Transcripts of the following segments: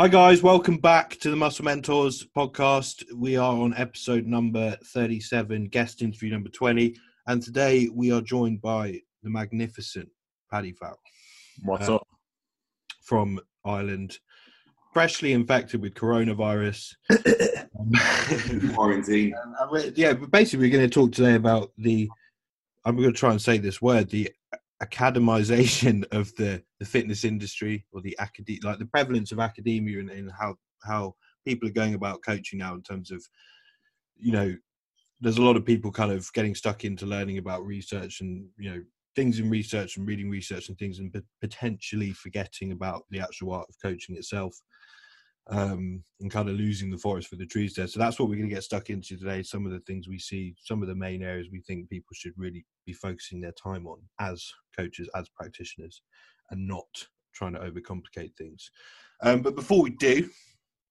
Hi guys, welcome back to the Muscle Mentors podcast. We are on episode number 37, guest interview number 20, and today we are joined by the magnificent Paddy Farrell. What's up? From Ireland, freshly infected with coronavirus. Quarantine. Basically we're going to talk today about the, I'm going to try and say this word, the academization of the fitness industry, or the the prevalence of academia and how people are going about coaching now, in terms of, you know, there's a lot of people kind of getting stuck into learning about research and, you know, things in research and reading research and things, and potentially forgetting about the actual art of coaching itself, and kind of losing the forest for the trees there. So that's what we're going to get stuck into today. Some of the things we see, some of the main areas we think people should really be focusing their time on as coaches, as practitioners, and not trying to overcomplicate things. But before we do,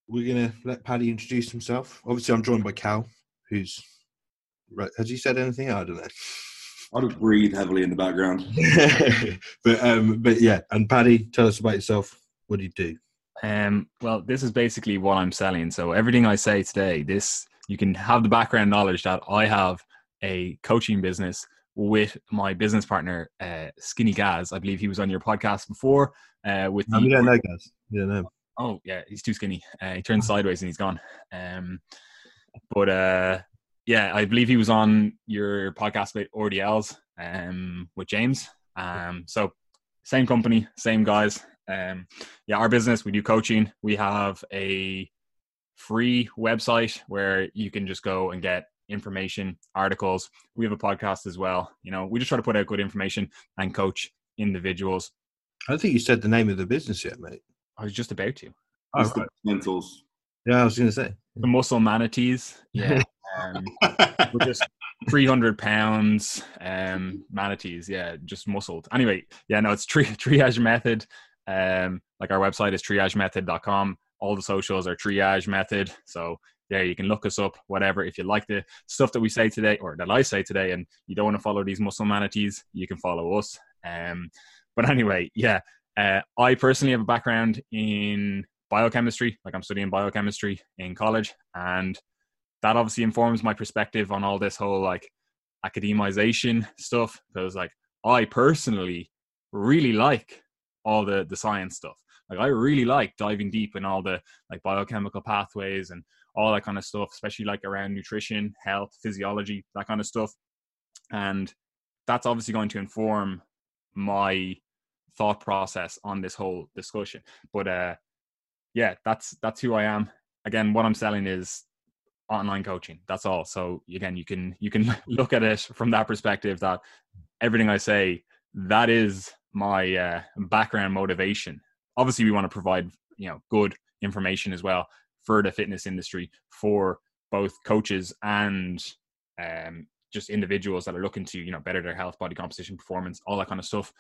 we're going to let Paddy introduce himself. Obviously, I'm joined by Cal, who's... Has he said anything? I don't know. I don't breathe heavily in the background. But yeah, and Paddy, tell us about yourself. What do you do? Well, this is basically what I'm selling. So everything I say today, this, you can have the background knowledge that I have a coaching business with my business partner, Skinny Gaz. I believe he was on your podcast before. We don't know Gaz. We don't know. Oh yeah, he's too skinny. He turns sideways and he's gone. Yeah, I believe he was on your podcast about RDLs with James. So same company, same guys. Yeah, our business, we do coaching. We have a free website where you can just go and get information, articles. We have a podcast as well. You know, we just try to put out good information and coach individuals. I don't think you said the name of the business yet, mate. I was just about to. Oh, right. Mentals. Yeah, I was going to say. The Muscle Manatees. Yeah. We're just 300 pounds manatees, yeah, just muscled. Anyway, yeah, no, it's Triage Method. Like our website is triagemethod.com. All the socials are Triage Method. So there you can look us up, whatever. If you like the stuff that we say today, or that I say today, and you don't want to follow these muscle manatees, you can follow us. But anyway, yeah, I personally have a background in biochemistry. Like, I'm studying biochemistry in college, and that obviously informs my perspective on all this whole like academization stuff, because like I personally really like all the science stuff. Like, I really like diving deep in all the like biochemical pathways and all that kind of stuff, especially like around nutrition, health, physiology, that kind of stuff. And that's obviously going to inform my thought process on this whole discussion. But yeah, that's who I am. Again, what I'm selling is online coaching, that's all. So again, you can look at it from that perspective, that everything I say, that is my background motivation. Obviously we want to provide, you know, good information as well for the fitness industry, for both coaches and just individuals that are looking to, you know, better their health, body composition, performance, all that kind of stuff.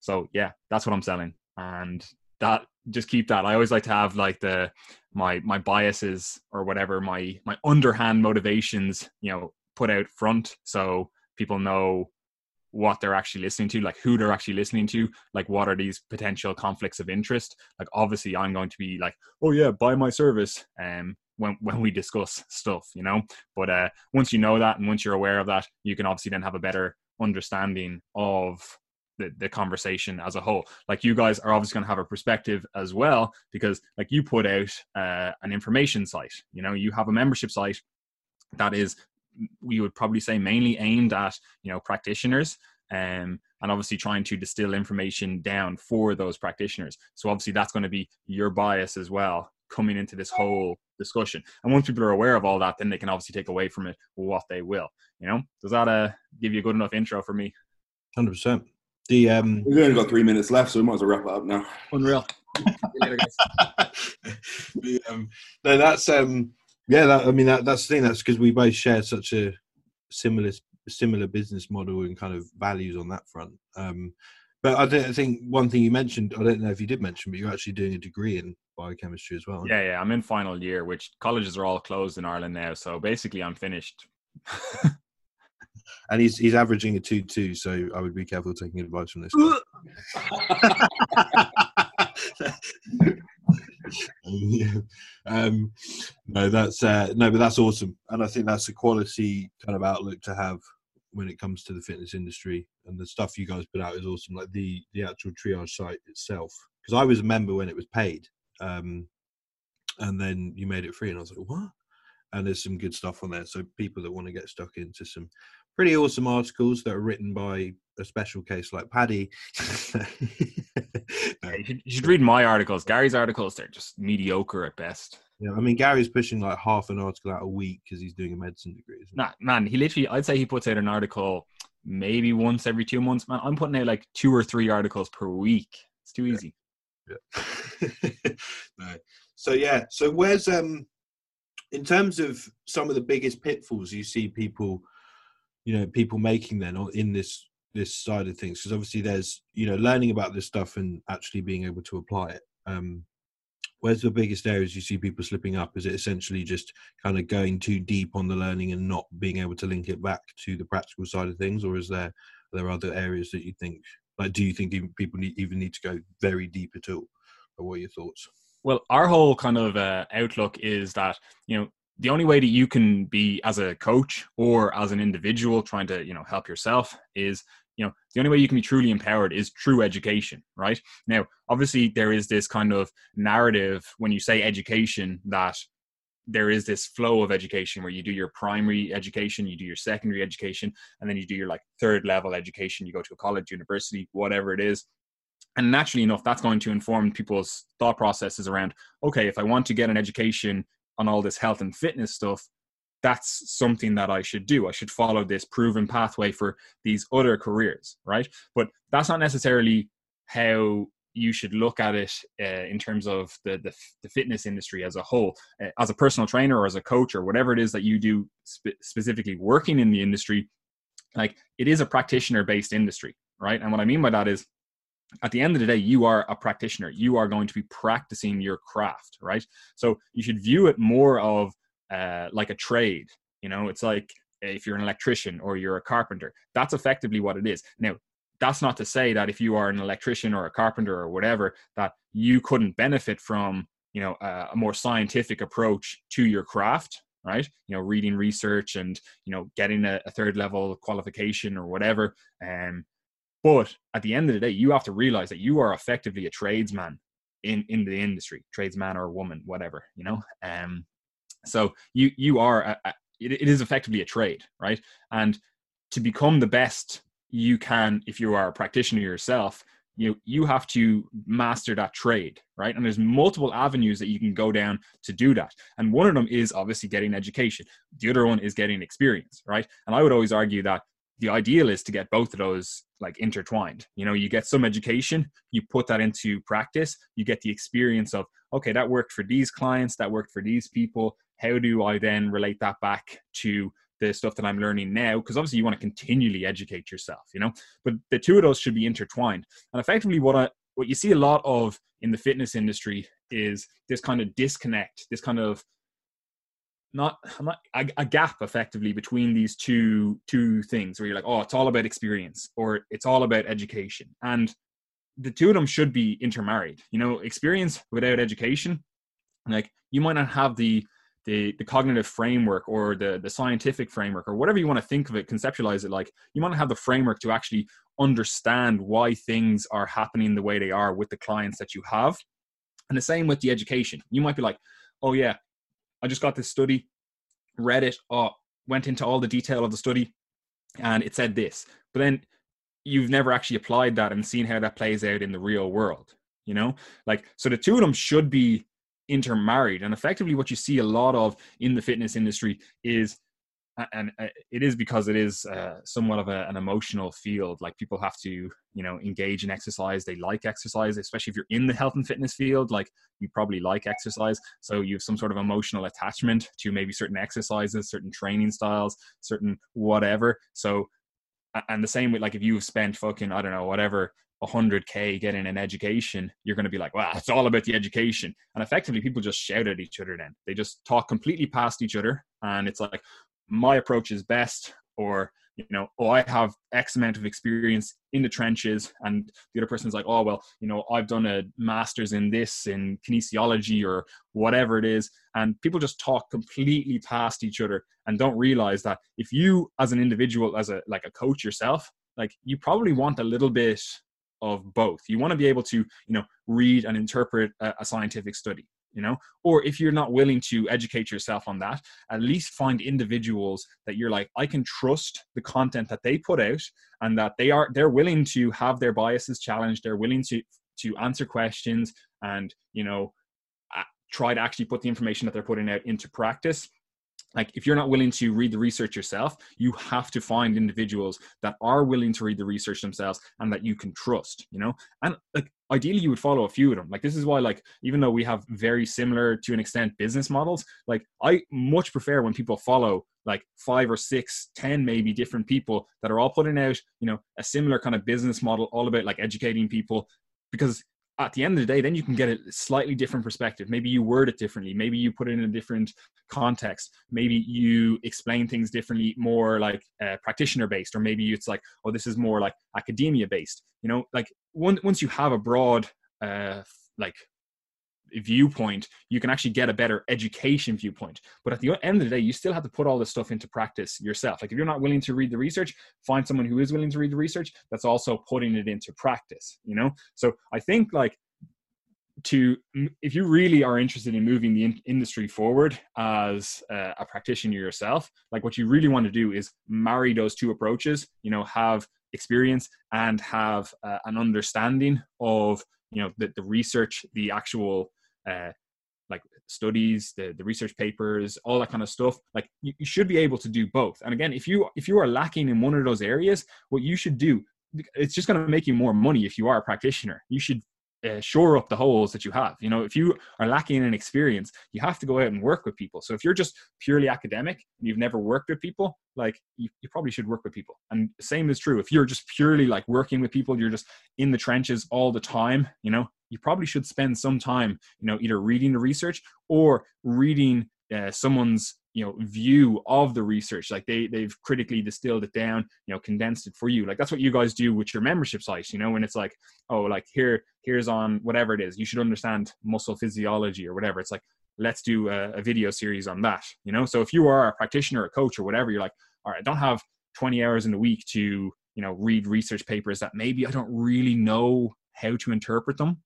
So yeah, that's what I'm selling, and that, just keep that. I always like to have like the my biases or whatever, my underhand motivations, you know, put out front, so people know what they're actually listening to, like who they're actually listening to, like what are these potential conflicts of interest. Like, obviously I'm going to be like, oh yeah, buy my service, when we discuss stuff, you know. But once you know that, and once you're aware of that, you can obviously then have a better understanding of the conversation as a whole. Like, you guys are obviously going to have a perspective as well, because like you put out an information site, you know, you have a membership site that is, we would probably say, mainly aimed at, you know, practitioners, and obviously trying to distill information down for those practitioners. So obviously that's going to be your bias as well coming into this whole discussion. And once people are aware of all that, then they can obviously take away from it what they will, you know. Does that give you a good enough intro for me? 100%. We've only got 3 minutes left, so we might as well wrap it up now. Unreal. No, that's yeah. That, I mean, that's the thing. That's because we both share such a similar business model and kind of values on that front. But I think one thing you mentioned, I don't know if you did mention, but you're actually doing a degree in biochemistry as well. Yeah. I'm in final year, which colleges are all closed in Ireland now. So basically, I'm finished. And he's averaging a 2.2, so I would be careful taking advice from this. No, that's no, but that's awesome, and I think that's a quality kind of outlook to have when it comes to the fitness industry. And the stuff you guys put out is awesome, like the actual Triage site itself, because I was a member when it was paid, and then you made it free, and I was like, what? And there's some good stuff on there, so people that want to get stuck into some pretty awesome articles that are written by a special case like Paddy. You should read my articles. Gary's articles, they're just mediocre at best. Yeah, I mean, Gary's pushing like half an article out a week because he's doing a medicine degree. Isn't he? Nah, man, he literally, I'd say he puts out an article maybe once every 2 months. Man, I'm putting out like 2 or 3 articles per week. It's too easy. Yeah. No. So, yeah. So where's, in terms of some of the biggest pitfalls you see people, you know, people making then in this side of things, because obviously there's, you know, learning about this stuff and actually being able to apply it. Where's the biggest areas you see people slipping up? Is it essentially just kind of going too deep on the learning and not being able to link it back to the practical side of things? Or are there other areas that you think, like, do you think even people need to go very deep at all? Or what are your thoughts? Well, our whole kind of outlook is that, you know, the only way that you can be as a coach or as an individual trying to, you know, help yourself is, you know, the only way you can be truly empowered is true education, right? Now, obviously, there is this kind of narrative when you say education that there is this flow of education where you do your primary education, you do your secondary education, and then you do your like third level education. You go to a college, university, whatever it is. And naturally enough, that's going to inform people's thought processes around, okay, if I want to get an education on all this health and fitness stuff, that's something that I should do. I should follow this proven pathway for these other careers, right? But that's not necessarily how you should look at it in terms of the fitness industry as a whole. As a personal trainer or as a coach or whatever it is that you do specifically working in the industry, like, it is a practitioner-based industry, right? And what I mean by that is, at the end of the day, you are a practitioner. You are going to be practicing your craft, right? So you should view it more of like a trade. You know, it's like if you're an electrician or you're a carpenter, that's effectively what it is. Now, that's not to say that if you are an electrician or a carpenter or whatever, that you couldn't benefit from, you know, a more scientific approach to your craft, right? You know, reading research and, you know, getting a third level qualification or whatever. But at the end of the day, you have to realize that you are effectively a tradesman in the industry, tradesman or woman, whatever, you know? So you are, it is effectively a trade, right? And to become the best you can, if you are a practitioner yourself, you have to master that trade, right? And there's multiple avenues that you can go down to do that. And one of them is obviously getting education. The other one is getting experience, right? And I would always argue that the ideal is to get both of those like intertwined. You know, you get some education, you put that into practice, you get the experience of, okay, that worked for these clients, that worked for these people. How do I then relate that back to the stuff that I'm learning now? Because obviously you want to continually educate yourself, you know, but the two of those should be intertwined. And effectively what you see a lot of in the fitness industry is this kind of disconnect, this kind of a gap effectively between these two things where you're like, oh, it's all about experience or it's all about education. And the two of them should be intermarried, you know, experience without education. Like, you might not have the cognitive framework or the scientific framework or whatever you want to think of it, conceptualize it. Like, you might not have the framework to actually understand why things are happening the way they are with the clients that you have. And the same with the education. You might be like, oh yeah, I just got this study, read it, went into all the detail of the study, and it said this. But then you've never actually applied that and seen how that plays out in the real world, you know? Like, so the two of them should be intermarried. And effectively what you see a lot of in the fitness industry is, and it is because it is somewhat of an emotional field. Like, people have to, you know, engage in exercise. They like exercise, especially if you're in the health and fitness field. Like, you probably like exercise, so you have some sort of emotional attachment to maybe certain exercises, certain training styles, certain whatever. So, and the same with, like, if you've spent fucking, I don't know, whatever, 100K getting an education, you're going to be like, wow, it's all about the education. And effectively people just shout at each other then. They just talk completely past each other, and it's like, my approach is best, or you know, oh, I have X amount of experience in the trenches, and the other person's like, oh, well, you know, I've done a master's in this, in kinesiology or whatever it is. And people just talk completely past each other and don't realize that if you as an individual, as a, like a coach yourself, like you probably want a little bit of both. You want to be able to, you know, read and interpret a scientific study, you know, or if you're not willing to educate yourself on that, at least find individuals that you're like, I can trust the content that they put out, and that they're willing to have their biases challenged. They're willing to answer questions and, you know, try to actually put the information that they're putting out into practice. Like if you're not willing to read the research yourself, you have to find individuals that are willing to read the research themselves and that you can trust, you know, and like ideally you would follow a few of them. Like this is why, like, even though we have very similar to an extent business models, like I much prefer when people follow like 5 or 6, 10, maybe different people that are all putting out, you know, a similar kind of business model, all about like educating people, because at the end of the day, then you can get a slightly different perspective. Maybe you word it differently. Maybe you put it in a different context. Maybe you explain things differently, more like practitioner based, or maybe it's like, oh, this is more like academia based, you know, like once you have a broad, like viewpoint, you can actually get a better education viewpoint. But at the end of the day, you still have to put all this stuff into practice yourself. Like if you're not willing to read the research, find someone who is willing to read the research that's also putting it into practice, you know? So I think like if you really are interested in moving the industry forward as a practitioner yourself, like what you really want to do is marry those two approaches, you know, have experience and have an understanding of, you know, the research, the actual like studies, the research papers, all that kind of stuff. Like you should be able to do both. And again, if you are lacking in one of those areas, what you should do, it's just going to make you more money. If you are a practitioner, you should shore up the holes that you have. You know, if you are lacking in experience, you have to go out and work with people. So if you're just purely academic and you've never worked with people, like you probably should work with people. And the same is true. If you're just purely like working with people, you're just in the trenches all the time, you know, you probably should spend some time, you know, either reading the research or reading someone's, you know, view of the research. Like they've critically distilled it down, you know, condensed it for you. Like that's what you guys do with your membership sites, you know, when it's like, oh, like here's on whatever it is, you should understand muscle physiology or whatever. It's like, let's do a video series on that, you know? So if you are a practitioner, a coach or whatever, you're like, all right, I don't have 20 hours in the week to, you know, read research papers that maybe I don't really know how to interpret them.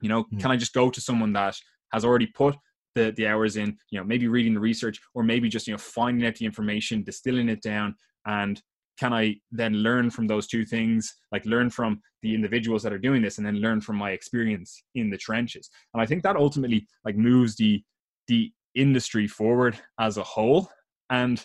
You know, Can I just go to someone that has already put the hours in, you know, maybe reading the research or maybe just, you know, finding out the information, distilling it down? And can I then learn from those two things, like learn from the individuals that are doing this and then learn from my experience in the trenches? And I think that ultimately like moves the industry forward as a whole. And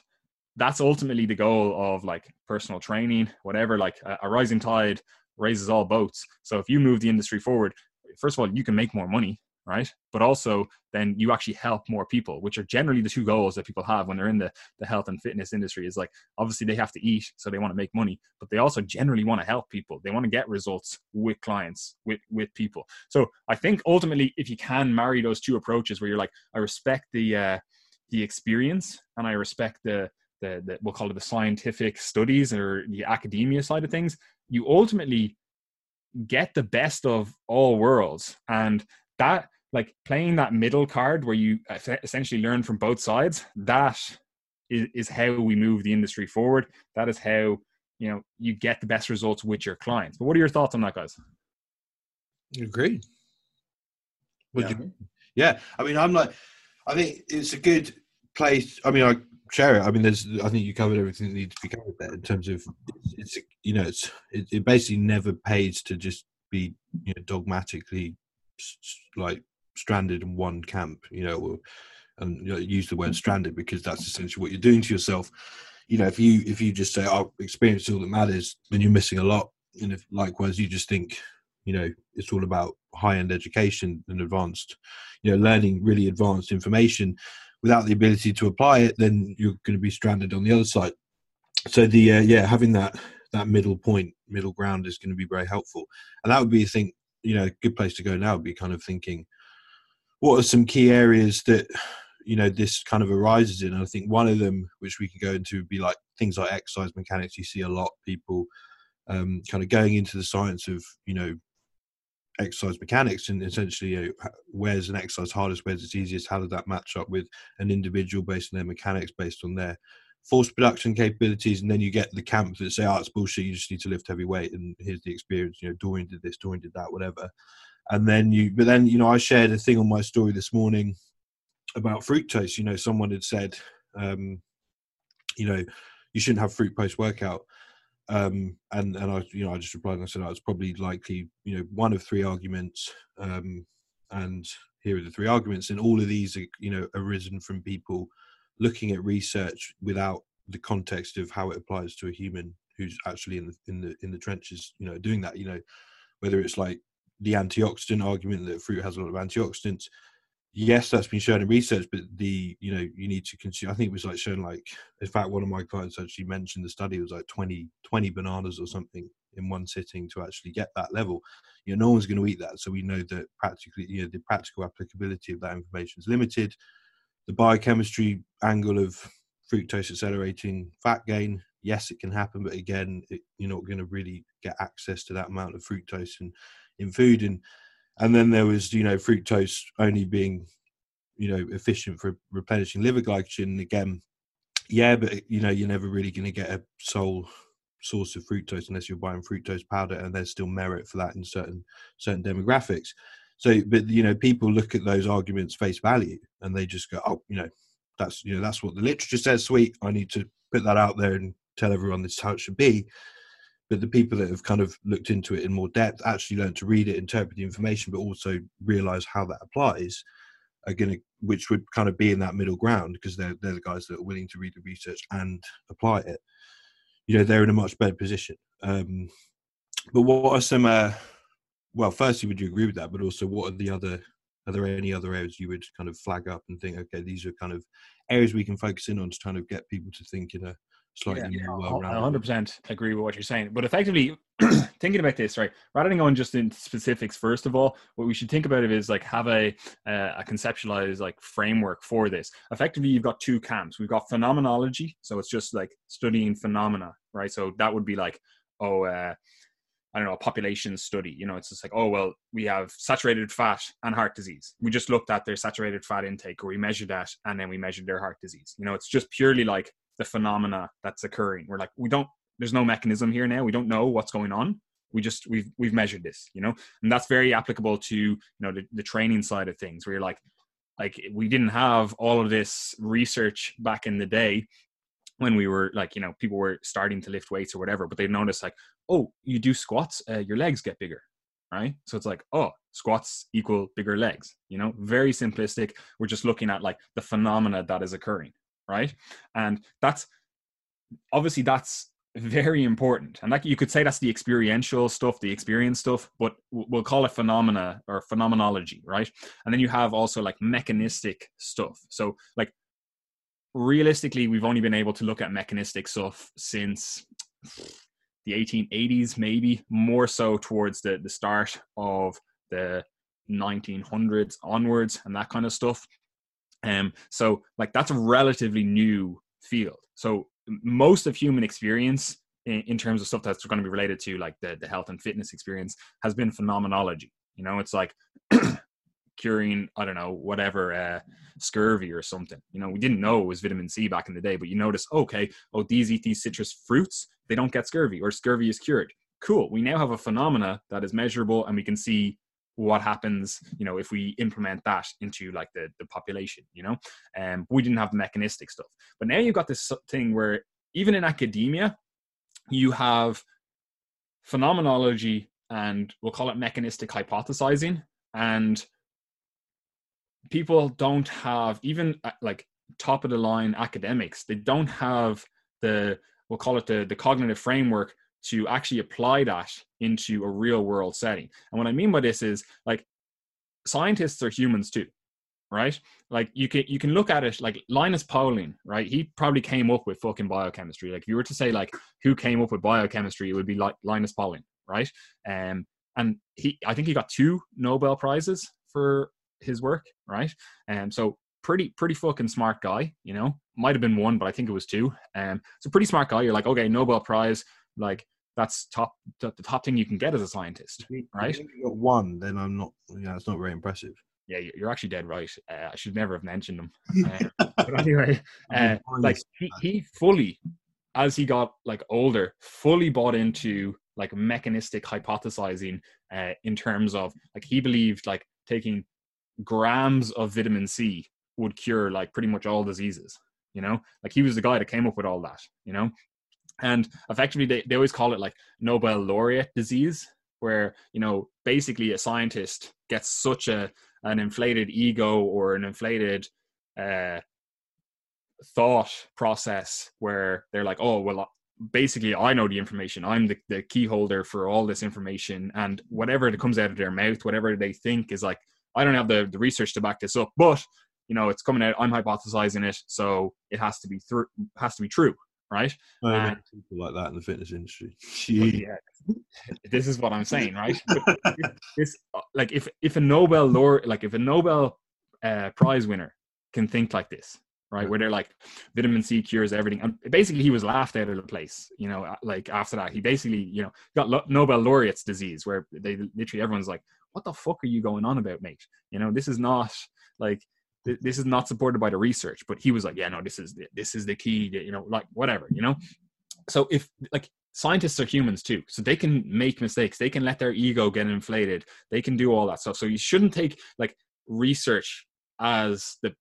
that's ultimately the goal of like personal training, whatever, like a rising tide raises all boats. So if you move the industry forward, first of all, you can make more money, right? But also then you actually help more people, which are generally the two goals that people have when they're in the health and fitness industry. Is like, obviously they have to eat, so they want to make money, but they also generally want to help people. They want to get results with clients, with people. So I think ultimately, if you can marry those two approaches where you're like, I respect the experience and I respect the we'll call it the scientific studies or the academia side of things, you ultimately get the best of all worlds. And that, like playing that middle card where you essentially learn from both sides, that is how we move the industry forward. That is how, you know, you get the best results with your clients. But what are your thoughts on that, guys? Agree. Yeah. I mean, I think it's a good place. I mean, I share it. I mean, I think you covered everything that needs to be covered there in terms of it's you know, it basically never pays to just be, you know, dogmatically like stranded in one camp, you know, and you know, use the word stranded because that's essentially what you're doing to yourself. You know, if you just say, "Oh, experience is all that matters," then you're missing a lot. And if likewise you just think, you know, it's all about high-end education and advanced, you know, learning really advanced information without the ability to apply it, then you're going to be stranded on the other side. So the having that middle ground is going to be very helpful, and that would be, I think, you know, a good place to go now would be kind of thinking, what are some key areas that, you know, this kind of arises in? And I think one of them, which we can go into, would be like things like exercise mechanics, you see a lot of people kind of going into the science of, you know, exercise mechanics, and essentially, you know, where's an exercise hardest, where's it's easiest, how does that match up with an individual based on their mechanics, based on their force production capabilities. And then you get the camp that say, oh, it's bullshit, you just need to lift heavy weight, and here's the experience, you know, Dorian did this, Dorian did that, whatever. And then you, but then, you know, I shared a thing on my story this morning about fructose. You know, someone had said, you know, you shouldn't have fruit post-workout. And I, you know, I just replied and I said, oh, it's probably likely, you know, one of three arguments. And here are the three arguments. And all of these are, you know, arisen from people looking at research without the context of how it applies to a human who's actually in the trenches, you know, doing that, you know, whether it's like the antioxidant argument that fruit has a lot of antioxidants. Yes, that's been shown in research, but the, you know, you need to consume, I think it was like shown, like, in fact, one of my clients actually mentioned the study, it was like 20 bananas or something in one sitting to actually get that level. You know, no one's going to eat that. So we know that practically, you know, the practical applicability of that information is limited. The biochemistry angle of fructose accelerating fat gain, yes, it can happen, but again, it, you're not going to really get access to that amount of fructose in food. And then there was, you know, fructose only being, you know, efficient for replenishing liver glycogen. Again, yeah, but, you know, you're never really going to get a sole source of fructose unless you're buying fructose powder, and there's still merit for that in certain demographics. So, but, you know, people look at those arguments face value and they just go, oh, you know, that's what the literature says, sweet, I need to put that out there and tell everyone this is how it should be. But the people that have kind of looked into it in more depth, actually learned to read it, interpret the information, but also realize how that applies, are going to, which would kind of be in that middle ground, because they're the guys that are willing to read the research and apply it. You know, they're in a much better position. But what are some, well, firstly, would you agree with that? But also, what are the other, are there any other areas you would kind of flag up and think, okay, these are kind of areas we can focus in on to kind of get people to think in a slightly more well-rounded. I 100% agree with what you're saying. But effectively, thinking about this, right, rather than going just into specifics, first of all, what we should think about it is like have a conceptualized like framework for this. Effectively, you've got two camps. We've got phenomenology. So it's just like studying phenomena, right? So that would be like, oh, I don't know, a population study, you know, it's just like, oh, well, we have saturated fat and heart disease. We just looked at their saturated fat intake, or we measured that, and then we measured their heart disease. You know, it's just purely like the phenomena that's occurring. We're like, we don't, there's no mechanism here now. We don't know what's going on. We just, we've measured this, you know, and that's very applicable to, you know, the training side of things, where you're like we didn't have all of this research back in the day when we were like, you know, people were starting to lift weights or whatever, but they noticed like, oh, you do squats, your legs get bigger, right? So it's like, oh, squats equal bigger legs, you know, very simplistic. We're just looking at like the phenomena that is occurring, right? And that's obviously, that's very important. And like, you could say that's the experiential stuff, the experience stuff, but we'll call it phenomena or phenomenology, right? And then you have also like mechanistic stuff. So like, realistically, we've only been able to look at mechanistic stuff since the 1880s, maybe more so towards the start of the 1900s onwards and that kind of stuff. So like that's a relatively new field. So most of human experience in terms of stuff that's going to be related to like the health and fitness experience has been phenomenology. You know, it's like curing, I don't know, whatever, scurvy or something. You know, we didn't know it was vitamin C back in the day, but you notice, okay, oh, these eat these citrus fruits, they don't get scurvy, or scurvy is cured. Cool. We now have a phenomena that is measurable, and we can see what happens, you know, if we implement that into like the population, you know, and we didn't have the mechanistic stuff. But now you've got this thing where even in academia, you have phenomenology and we'll call it mechanistic hypothesizing, and people don't have, even like top of the line academics, they don't have the, we'll call it the cognitive framework to actually apply that into a real world setting. And what I mean by this is like scientists are humans too, right? Like you can look at it like Linus Pauling, right? He probably came up with fucking biochemistry. Like if you were to say like who came up with biochemistry, it would be like Linus Pauling, right? And I think he got 2 Nobel Prizes for his work, right? And so pretty fucking smart guy, you know, might have been one, but I think it was two. It's a pretty smart guy. You're like, okay, Nobel Prize, like that's the top thing you can get as a scientist, right? If you got one, then I'm not, you know, it's not very impressive. Yeah, you're actually dead right. I should never have mentioned him. But anyway, like he fully, as he got like older, fully bought into like mechanistic hypothesizing in terms of like he believed like taking grams of vitamin C would cure like pretty much all diseases, you know? Like he was the guy that came up with all that, you know? And effectively, they always call it like Nobel laureate disease, where, you know, basically a scientist gets such an inflated ego or an inflated thought process where they're like, oh, well, basically I know the information. I'm the key holder for all this information. And whatever that comes out of their mouth, whatever they think is like, I don't have the research to back this up, but, you know, it's coming out. I'm hypothesizing it. So it has to be true. Right? Oh, and people like that in the fitness industry. Yeah, this is what I'm saying, right? This, like, if a Nobel Prize winner can think like this, right? Where they're like, vitamin C cures everything, and basically he was laughed out of the place, you know. Like after that, he basically, you know, got Nobel laureate's disease, where they literally everyone's like, "What the fuck are you going on about, mate? You know, this is not like." This is not supported by the research, but he was like, yeah, no, this is the key, you know, like whatever, you know? So if like scientists are humans too, so they can make mistakes. They can let their ego get inflated. They can do all that stuff. So you shouldn't take like research as the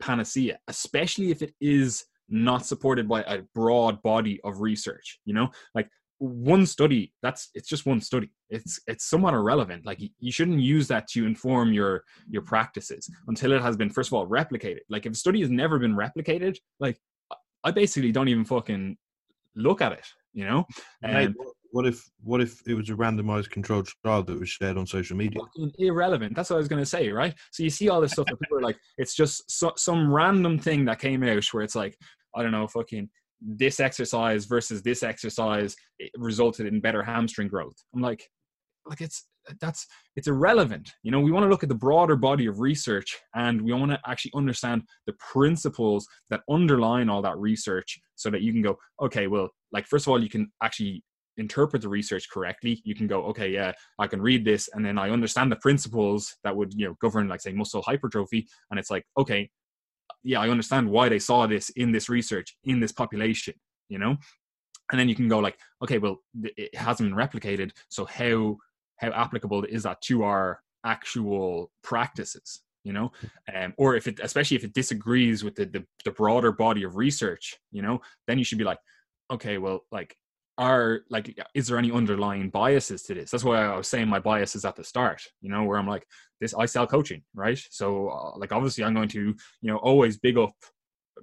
panacea, especially if it is not supported by a broad body of research, you know, like one study it's just one study. It's somewhat irrelevant. Like you shouldn't use that to inform your practices until it has been, first of all, replicated. Like if a study has never been replicated, like I basically don't even fucking look at it, you know? And what if it was a randomized controlled trial that was shared on social media? Irrelevant. That's what I was going to say, right? So you see all this stuff that people are like, it's just some random thing that came out where it's like, I don't know, fucking this exercise versus this exercise resulted in better hamstring growth. I'm like it's irrelevant. You know, we want to look at the broader body of research, and we want to actually understand the principles that underline all that research, so that you can go, okay, well, like, first of all, you can actually interpret the research correctly. You can go, okay, yeah, I can read this, and then I understand the principles that would, you know, govern, like, say, muscle hypertrophy. And it's like, okay, yeah, I understand why they saw this in this research, in this population, you know? And then you can go like, okay, well, it hasn't been replicated. So how applicable is that to our actual practices, you know? Or if it, especially if it disagrees with the broader body of research, you know, then you should be like, okay, well, like, is there any underlying biases to this? That's why I was saying my biases at the start, you know, where I'm like, this, I sell coaching, right? So like, obviously I'm going to, you know, always big up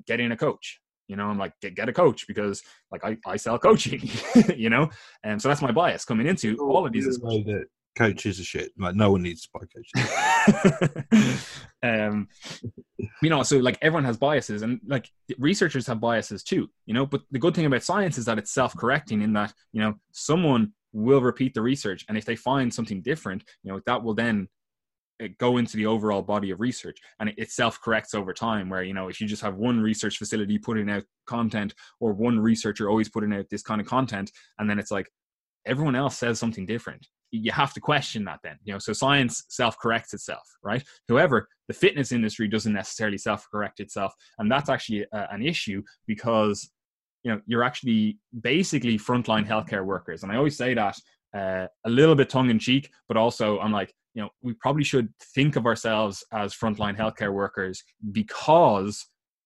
getting a coach, you know, I'm like, get a coach, because like I sell coaching, you know? And so that's my bias coming into all of these discussions. That coaches are shit. Like, no one needs to buy coaches. You know, so like everyone has biases, and like researchers have biases too, you know, but the good thing about science is that it's self-correcting, in that, you know, someone will repeat the research, and if they find something different, you know, that will then go into the overall body of research, and it self-corrects over time, where, you know, if you just have one research facility putting out content, or one researcher always putting out this kind of content, and then it's like everyone else says something different, you have to question that then, you know. So science self-corrects itself, right? However, the fitness industry doesn't necessarily self-correct itself. And that's actually an issue, because, you know, you're actually basically frontline healthcare workers. And I always say that a little bit tongue in cheek, but also I'm like, you know, we probably should think of ourselves as frontline healthcare workers, because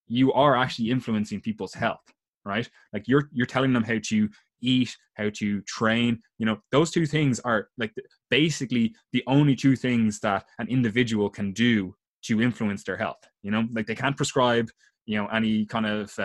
you are actually influencing people's health, right? Like you're telling them how to eat, how to train, you know, those two things are like basically the only two things that an individual can do to influence their health. You know, like they can't prescribe, you know, any kind of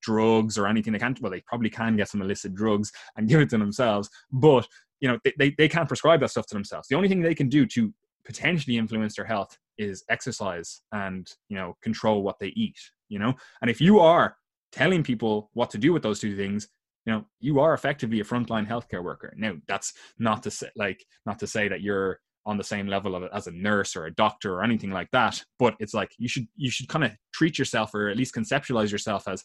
drugs or anything. They can't, well, they probably can get some illicit drugs and give it to themselves, but, you know, they can't prescribe that stuff to themselves. The only thing they can do to potentially influence their health is exercise and, you know, control what they eat, you know? And if you are telling people what to do with those two things, you know, you are effectively a frontline healthcare worker. Now, that's not to say that you're on the same level of it as a nurse or a doctor or anything like that. But it's like, you should kind of treat yourself, or at least conceptualize yourself as,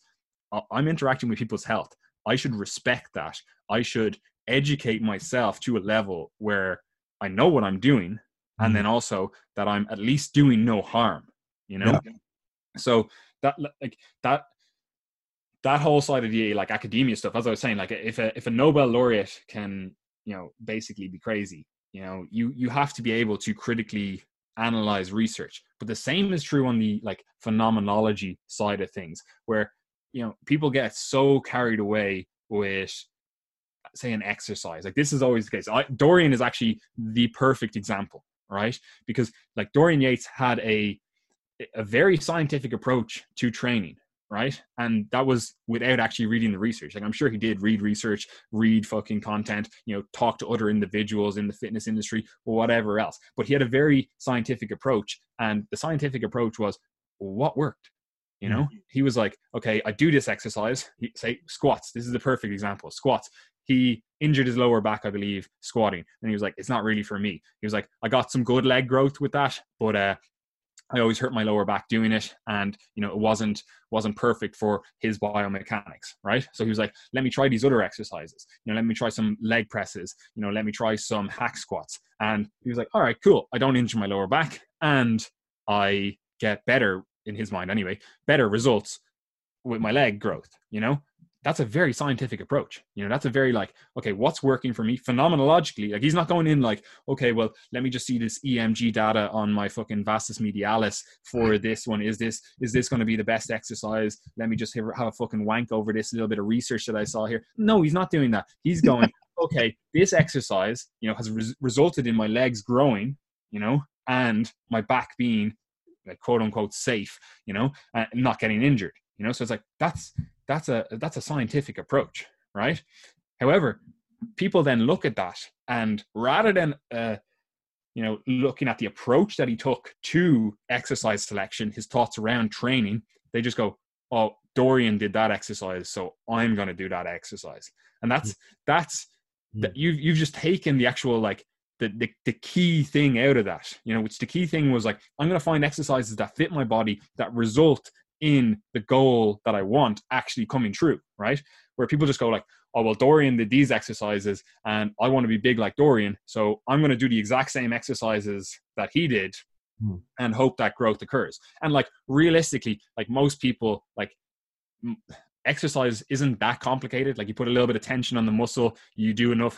I'm interacting with people's health. I should respect that. I should educate myself to a level where I know what I'm doing. And then also that I'm at least doing no harm, you know? Yeah. So that whole side of the like academia stuff, as I was saying, like if a Nobel laureate can, you know, basically be crazy, you know, you have to be able to critically analyze research. But the same is true on the like phenomenology side of things, where, you know, people get so carried away with, say, an exercise. Like, this is always the case. Dorian is actually the perfect example, right? Because like Dorian Yates had a very scientific approach to training, right? And that was without actually reading the research. Like, I'm sure he did read research, read fucking content, you know, talk to other individuals in the fitness industry or whatever else. But he had a very scientific approach, and the scientific approach was what worked. You know, he was like, okay, I do this exercise, say squats. This is the perfect example. Squats. He injured his lower back, I believe, squatting. And he was like, it's not really for me. He was like, I got some good leg growth with that, but I always hurt my lower back doing it. And, you know, it wasn't perfect for his biomechanics, right? So he was like, let me try these other exercises. You know, let me try some leg presses. You know, let me try some hack squats. And he was like, all right, cool. I don't injure my lower back. And I get better, in his mind anyway, better results with my leg growth, you know? That's a very scientific approach. You know, that's a very like, okay, what's working for me phenomenologically? Like, he's not going in like, okay, well, let me just see this EMG data on my fucking vastus medialis for this one. Is this going to be the best exercise? Let me just have a fucking wank over this little bit of research that I saw here. No, he's not doing that. He's going, okay, this exercise, you know, has resulted in my legs growing, you know, and my back being like quote unquote safe, you know, and not getting injured, you know? So it's like, that's a scientific approach, right? However, people then look at that, and rather than, you know, looking at the approach that he took to exercise selection, his thoughts around training, they just go, oh, Dorian did that exercise, so I'm going to do that exercise. And you've just taken the actual, like, the key thing out of that, you know, which the key thing was like, I'm going to find exercises that fit my body that result in the goal that I want actually coming true, right? Where people just go like, oh, well, Dorian did these exercises and I want to be big like Dorian, so I'm going to do the exact same exercises that he did and hope that growth occurs. And like, realistically, like most people, like exercise isn't that complicated. Like, you put a little bit of tension on the muscle, you do enough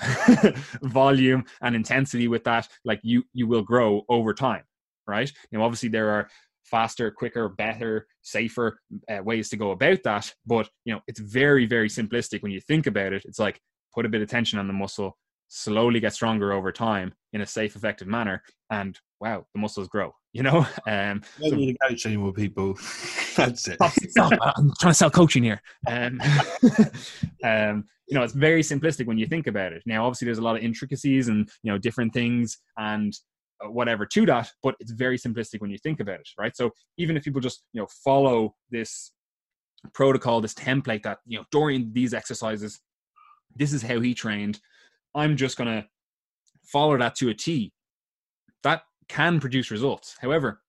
volume and intensity with that, like you will grow over time, right? You know, obviously there are faster, quicker, better, safer ways to go about that. But, you know, it's very, very simplistic when you think about it. It's like, put a bit of tension on the muscle, slowly get stronger over time in a safe, effective manner. And wow, the muscles grow, you know? Don't need to coach anymore, people. That's it. Stop. I'm trying to sell coaching here. You know, it's very simplistic when you think about it. Now, obviously there's a lot of intricacies and, you know, different things and whatever to that, but it's very simplistic when you think about it, right? So even if people just, you know, follow this protocol, this template that, you know, during these exercises, this is how he trained, I'm just going to follow that to a T, that can produce results. However,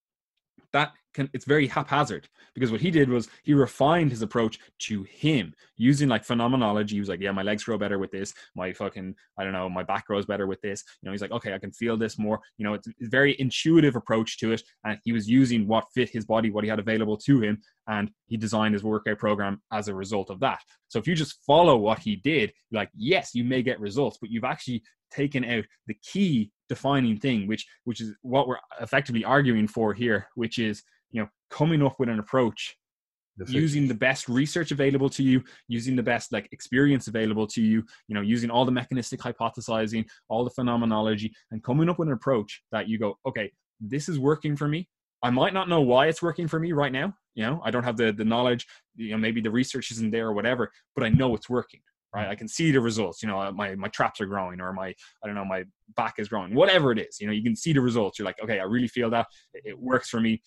it's very haphazard, because what he did was he refined his approach to him using like phenomenology. He was like, yeah, my legs grow better with this. My fucking, I don't know, my back grows better with this. You know, he's like, okay, I can feel this more. You know, it's a very intuitive approach to it. And he was using what fit his body, what he had available to him. And he designed his workout program as a result of that. So if you just follow what he did, like, yes, you may get results, but you've actually taken out the key defining thing, which is what we're effectively arguing for here, which is, you know, coming up with an approach, using the best research available to you, using the best like experience available to you, you know, using all the mechanistic hypothesizing, all the phenomenology, and coming up with an approach that you go, okay, this is working for me. I might not know why it's working for me right now. You know, I don't have the knowledge, you know, maybe the research isn't there or whatever, but I know it's working, right? I can see the results, you know, my traps are growing, or my, I don't know, my back is growing, whatever it is, you know, you can see the results. You're like, okay, I really feel that it works for me.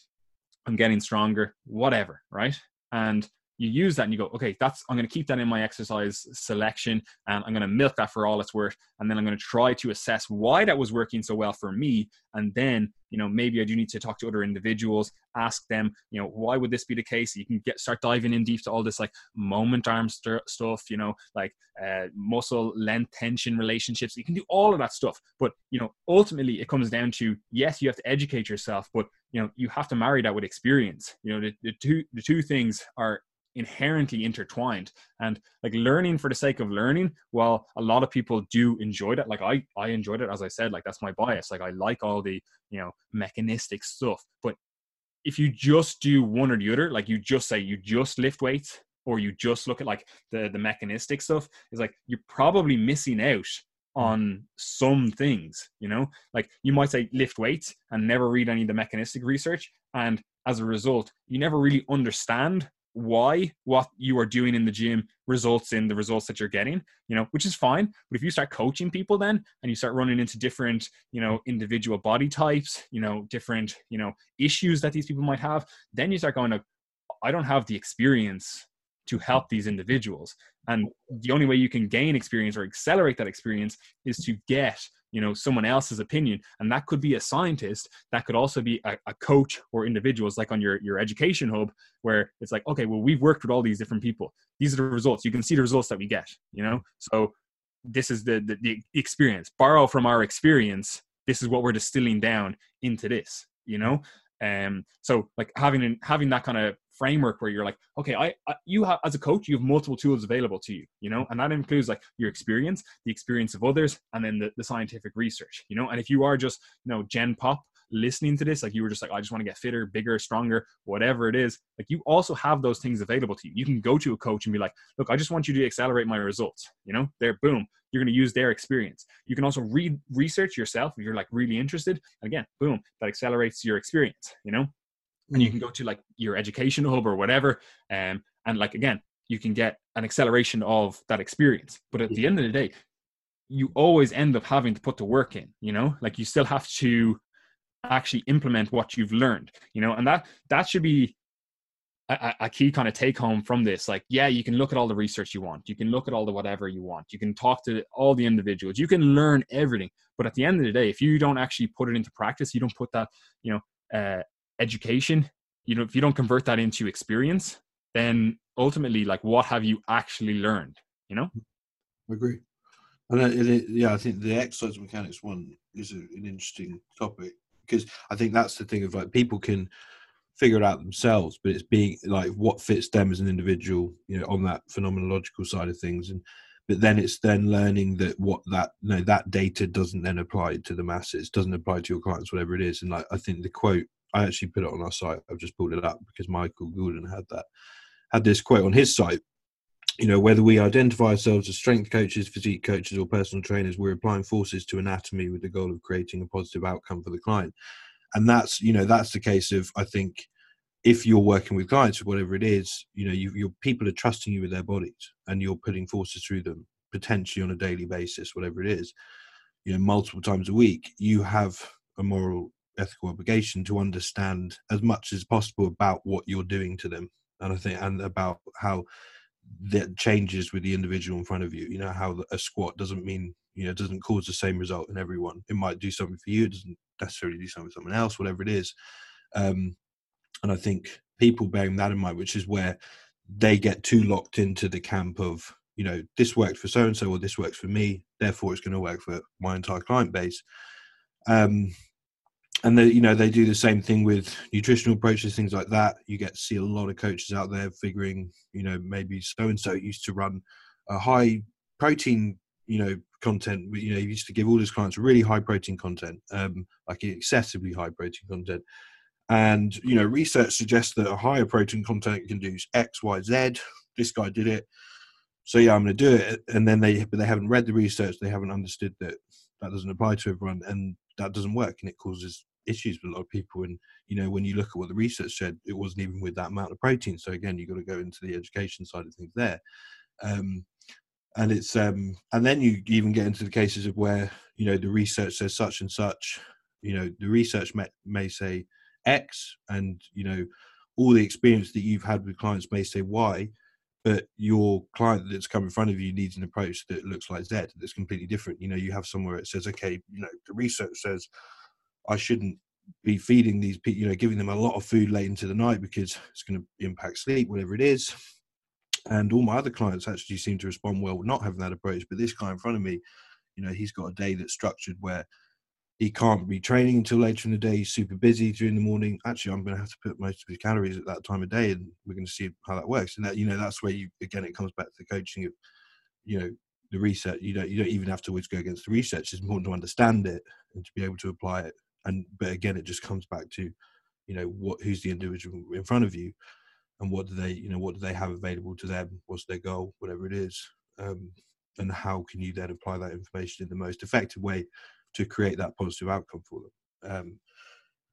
I'm getting stronger, whatever, right? And you use that and you go, okay, that's, I'm going to keep that in my exercise selection and I'm going to milk that for all it's worth. And then I'm going to try to assess why that was working so well for me. And then, you know, maybe I do need to talk to other individuals, ask them, you know, why would this be the case? You can get, start diving in deep to all this like moment arm stuff, you know, like muscle length tension relationships. You can do all of that stuff. But, you know, ultimately it comes down to, yes, you have to educate yourself, but, you know, you have to marry that with experience. You know, the two things are inherently intertwined, and like learning for the sake of learning, while a lot of people do enjoy that, like I enjoyed it, as I said, like that's my bias, like I like all the, you know, mechanistic stuff. But if you just do one or the other, like you just say you just lift weights or you just look at like the mechanistic stuff, is like you're probably missing out on some things. You know, like you might say lift weights and never read any of the mechanistic research, and as a result you never really understand why what you are doing in the gym results in the results that you're getting, you know, which is fine. But if you start coaching people then, and you start running into different, you know, individual body types, you know, different, you know, issues that these people might have, then you start going to, I don't have the experience to help these individuals. And the only way you can gain experience or accelerate that experience is to get, you know, someone else's opinion. And that could be a scientist, that could also be a coach or individuals, like on your education hub, where it's like, okay, well, we've worked with all these different people. These are the results. You can see the results that we get, you know? So this is the experience. Borrow from our experience. This is what we're distilling down into this, you know? So like having that kind of framework where you're like, okay, you have, as a coach, you have multiple tools available to you, you know, and that includes like your experience, the experience of others, and then the scientific research, you know. And if you are just, you know, gen pop listening to this, like you were just like, I just want to get fitter, bigger, stronger, whatever it is, like you also have those things available to you. You can go to a coach and be like, look, I just want you to accelerate my results, you know, there, boom, you're going to use their experience. You can also read research yourself if you're like really interested. Again, boom, that accelerates your experience, you know. And you can go to like your education hub or whatever. And like, again, you can get an acceleration of that experience. But at the end of the day, you always end up having to put the work in, you know, like you still have to actually implement what you've learned, you know. And that should be a key kind of take home from this. Like, yeah, you can look at all the research you want. You can look at all the whatever you want. You can talk to all the individuals. You can learn everything. But at the end of the day, if you don't actually put it into practice, you don't put that, you know, education, you know, if you don't convert that into experience, then ultimately, like, what have you actually learned, you know? I agree. And I think the exercise mechanics one is an interesting topic, because I think that's the thing of like, people can figure it out themselves, but it's being like what fits them as an individual, you know, on that phenomenological side of things. And but then it's then learning that what that, no, that data doesn't then apply to the masses, doesn't apply to your clients, whatever it is. And like, I think the quote, I actually put it on our site. I've just pulled it up because Michael Goulden had this quote on his site. You know, whether we identify ourselves as strength coaches, physique coaches, or personal trainers, we're applying forces to anatomy with the goal of creating a positive outcome for the client. And that's, you know, that's the case of, I think, if you're working with clients or whatever it is, you know, your people are trusting you with their bodies and you're putting forces through them potentially on a daily basis, whatever it is, you know, multiple times a week. You have a moral, ethical obligation to understand as much as possible about what you're doing to them, and I think, and about how that changes with the individual in front of you. You know, how a squat doesn't mean, you know, doesn't cause the same result in everyone. It might do something for you, it doesn't necessarily do something for someone else, whatever it is. And I think people bearing that in mind, which is where they get too locked into the camp of, you know, this worked for so and so, or this works for me, therefore it's going to work for my entire client base. And they, you know, they do the same thing with nutritional approaches, things like that. You get to see a lot of coaches out there figuring, you know, maybe so-and-so used to run a high protein, you know, content. You know, he used to give all his clients really high protein content, like excessively high protein content. And, you know, research suggests that a higher protein content can do X, Y, Z. This guy did it. So yeah, I'm going to do it. And then they haven't read the research. They haven't understood that doesn't apply to everyone. And that doesn't work. And it causes issues with a lot of people. And you know, when you look at what the research said, it wasn't even with that amount of protein. So again, you've got to go into the education side of things there. And it's and then you even get into the cases of where, you know, the research says such and such, you know, the research may say X, and you know, all the experience that you've had with clients may say Y, but your client that's come in front of you needs an approach that looks like Z, that's completely different. You know, you have somewhere it says, okay, you know, the research says I shouldn't be feeding these people, you know, giving them a lot of food late into the night because it's going to impact sleep, whatever it is. And all my other clients actually seem to respond well not having that approach. But this guy in front of me, you know, he's got a day that's structured where he can't be training until later in the day. He's super busy during the morning. Actually, I'm going to have to put most of his calories at that time of day, and we're going to see how that works. And that, you know, that's where you, again, it comes back to the coaching of, you know, the research. You don't even have to always go against the research. It's important to understand it and to be able to apply it. And, but again, it just comes back to, you know, who's the individual in front of you, and what do they, you know, what do they have available to them? What's their goal, whatever it is. And how can you then apply that information in the most effective way to create that positive outcome for them,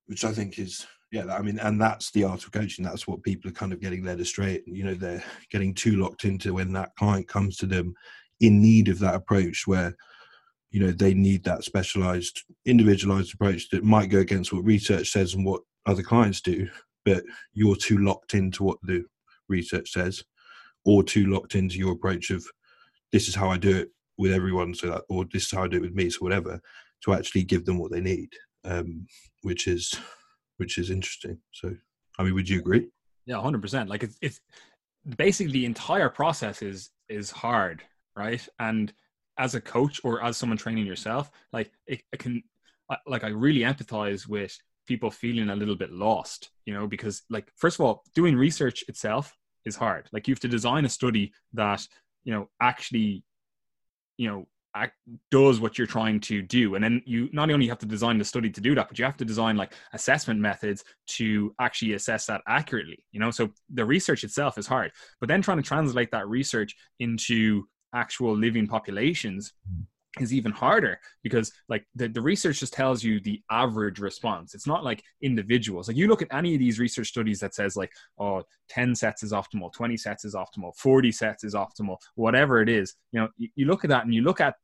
which I think is, yeah, I mean, and that's the art of coaching. That's what people are kind of getting led astray. You know, they're getting too locked into when that client comes to them in need of that approach, where, you know, they need that specialized, individualized approach that might go against what research says and what other clients do, but you're too locked into what the research says, or too locked into your approach of, this is how I do it with everyone, so that, or this is how I do it with me, so whatever, to actually give them what they need, which is interesting. So, I mean, would you agree? Yeah, 100%. Like it's basically the entire process is hard, right? And as a coach or as someone training yourself, like I really empathize with people feeling a little bit lost, you know, because like, first of all, doing research itself is hard. Like you have to design a study that, you know, actually, you know, does what you're trying to do. And then you not only have to design the study to do that, but you have to design like assessment methods to actually assess that accurately, you know? So the research itself is hard, but then trying to translate that research into actual living populations is even harder, because like the research just tells you the average response. It's not like individuals. Like you look at any of these research studies that says like, oh, 10 sets is optimal, 20 sets is optimal, 40 sets is optimal, whatever it is, you know, you look at that and you look at,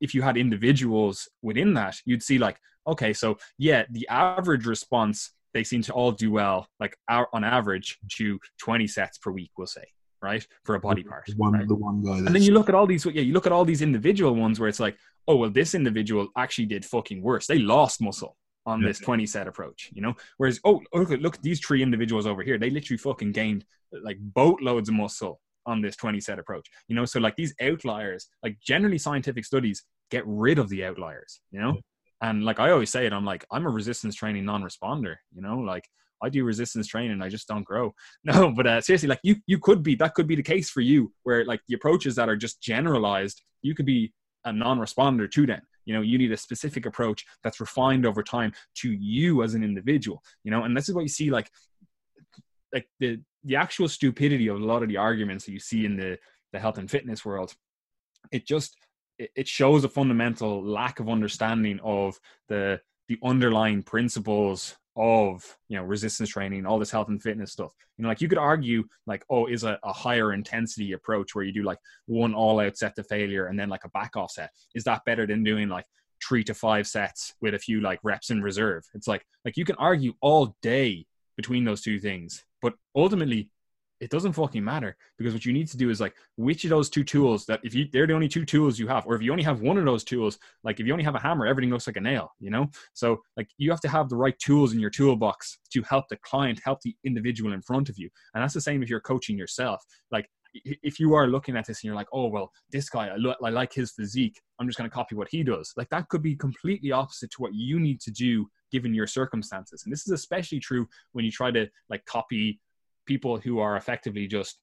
if you had individuals within that, you'd see like, okay, so yeah, the average response, they seem to all do well, like on average to 20 sets per week, we'll say, right, for a body part. The one guy. And then you look at all these, yeah, you look at all these individual ones where it's like, oh, well, this individual actually did fucking worse. They lost muscle on this 20 set approach, you know? Whereas, oh, look at these three individuals over here. They literally fucking gained like boatloads of muscle on this 20 set approach, you know? So like these outliers, like generally scientific studies get rid of the outliers, you know? Yeah. And like, I always say it, I'm like, I'm a resistance training non-responder, you know, like, I do resistance training. I just don't grow. No, but seriously, like you could be, that could be the case for you, where like the approaches that are just generalized, you could be a non-responder to them. You know, you need a specific approach that's refined over time to you as an individual, you know, and this is what you see, like the actual stupidity of a lot of the arguments that you see in the health and fitness world. It shows a fundamental lack of understanding of the underlying principles of, you know, resistance training, all this health and fitness stuff. You know, like you could argue like, oh, is a higher intensity approach where you do like one all out set to failure and then like a back off set, is that better than doing like 3 to 5 sets with a few like reps in reserve? It's like you can argue all day between those two things, but ultimately it doesn't fucking matter, because what you need to do is like, which of those two tools, that if you, they're the only two tools you have, or if you only have one of those tools, like if you only have a hammer, everything looks like a nail, you know? So like you have to have the right tools in your toolbox to help the client, help the individual in front of you. And that's the same if you're coaching yourself. Like if you are looking at this and you're like, oh, well, this guy, I like his physique, I'm just going to copy what he does. Like that could be completely opposite to what you need to do given your circumstances. And this is especially true when you try to like copy people who are effectively just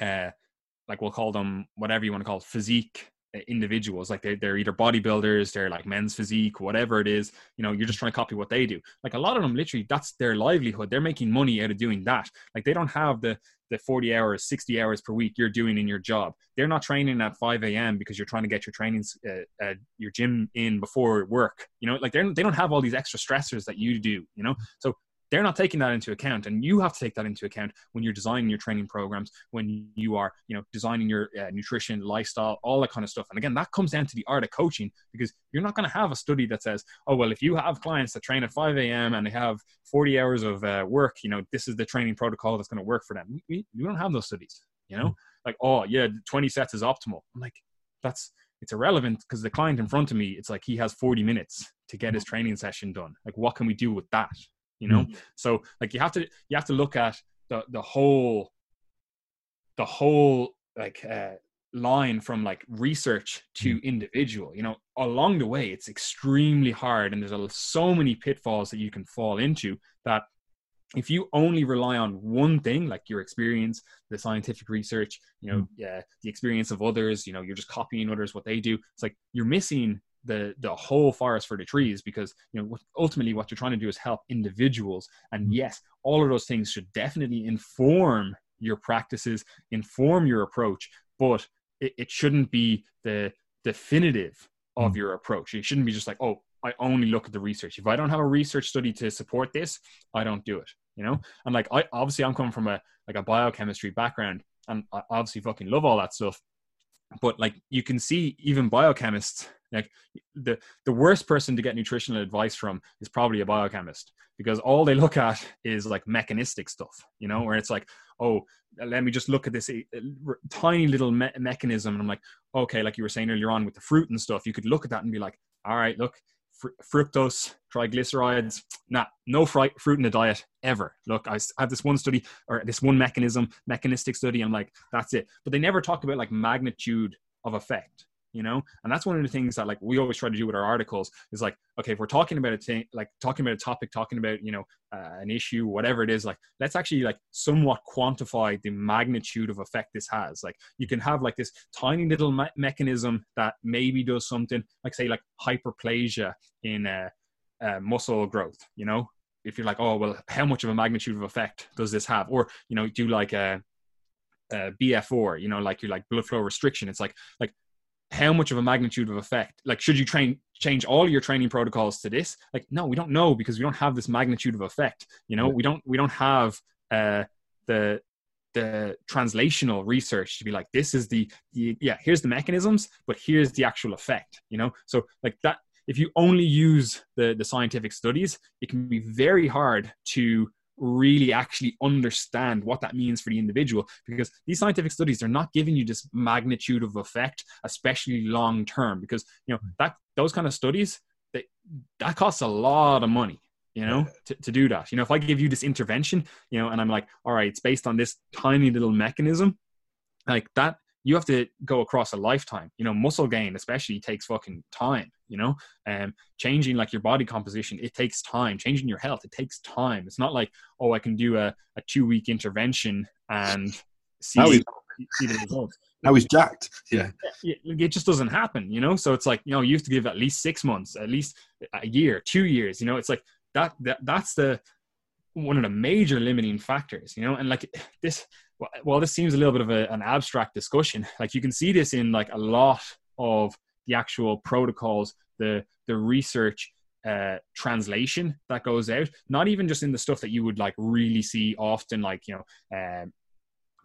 like, we'll call them whatever you want to call it, physique individuals. Like they're either bodybuilders, they're like men's physique, whatever it is, you know, you're just trying to copy what they do. Like a lot of them, literally that's their livelihood. They're making money out of doing that. Like they don't have the 40 hours, 60 hours per week you're doing in your job. They're not training at 5 a.m. because you're trying to get your trainings, your gym in before work, you know, like they don't have all these extra stressors that you do, you know? So They're not taking that into account, and you have to take that into account when you're designing your training programs, when you are, you know, designing your nutrition, lifestyle, all that kind of stuff. And again, that comes down to the art of coaching, because you're not going to have a study that says, oh, well, if you have clients that train at 5 a.m. and they have 40 hours of work, you know, this is the training protocol that's going to work for them. We don't have those studies, you know, like, oh yeah, 20 sets is optimal. I'm like, it's irrelevant, because the client in front of me, it's like, he has 40 minutes to get his training session done. Like, what can we do with that? You know? So like, you have to look at the whole like, line from like research to individual, you know, along the way. It's extremely hard, and there's so many pitfalls that you can fall into, that if you only rely on one thing, like your experience, the scientific research, you know, the experience of others, you know, you're just copying others, what they do. It's like, you're missing the whole forest for the trees, because, you know, ultimately what you're trying to do is help individuals. And yes, all of those things should definitely inform your practices, inform your approach, but it shouldn't be the definitive of your approach. It shouldn't be just like, oh, I only look at the research. If I don't have a research study to support this, I don't do it, you know? And like, I'm coming from a biochemistry background, and I obviously fucking love all that stuff. But like, you can see even biochemists, like the worst person to get nutritional advice from is probably a biochemist, because all they look at is like mechanistic stuff, you know, where it's like, oh, let me just look at this tiny little mechanism. And I'm like, okay, like you were saying earlier on with the fruit and stuff, you could look at that and be like, all right, look, fructose, triglycerides, no fruit in the diet ever. Look, I have this one study, or this one mechanistic study. I'm like, that's it. But they never talk about like magnitude of effect, you know? And that's one of the things that like we always try to do with our articles is like, okay, if we're talking about a thing, like talking about a topic, talking about, you know, an issue, whatever it is, like, let's actually like somewhat quantify the magnitude of effect this has. Like, you can have like this tiny little mechanism that maybe does something, like say like hyperplasia in muscle growth, you know? If you're like, oh, well, how much of a magnitude of effect does this have? Or, you know, do like a BF4, you know, like you're like blood flow restriction. It's like, how much of a magnitude of effect, like, should you change all your training protocols to this? Like, no, we don't know, because we don't have this magnitude of effect, you know. We don't have the translational research to be like, this is here's the mechanisms, but here's the actual effect, you know. So like that, if you only use the scientific studies, it can be very hard to really actually understand what that means for the individual, because these scientific studies, they're not giving you this magnitude of effect, especially long term, because, you know, that those kind of studies, that costs a lot of money, you know, to do that. You know, if I give you this intervention, you know, and I'm like, all right, it's based on this tiny little mechanism, like that, you have to go across a lifetime, you know. Muscle gain especially takes fucking time, you know, and changing like your body composition, it takes time. Changing your health, it takes time. It's not like, oh, I can do a 2-week intervention and see the results. Now he's jacked. Yeah. It just doesn't happen, you know? So it's like, you know, you have to give at least 6 months, at least a year, 2 years, you know. It's like that's one of the major limiting factors, you know. And like this, well, this seems a little bit of an abstract discussion. Like, you can see this in like a lot of the actual protocols, the research translation that goes out, not even just in the stuff that you would like really see often, like, you know,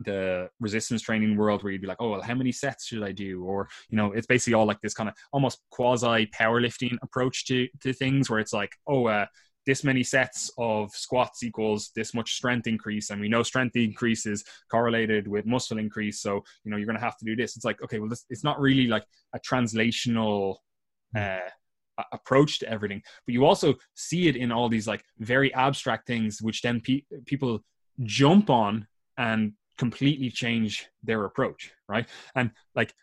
the resistance training world, where you'd be like, oh, well, how many sets should I do? Or, you know, it's basically all like this kind of almost quasi powerlifting approach to things, where it's like, oh, this many sets of squats equals this much strength increase. And we know strength increase is correlated with muscle increase. So, you know, you're going to have to do this. It's like, okay, well, it's not really like a translational approach to everything. But you also see it in all these like very abstract things, which then people jump on and completely change their approach, right? And like,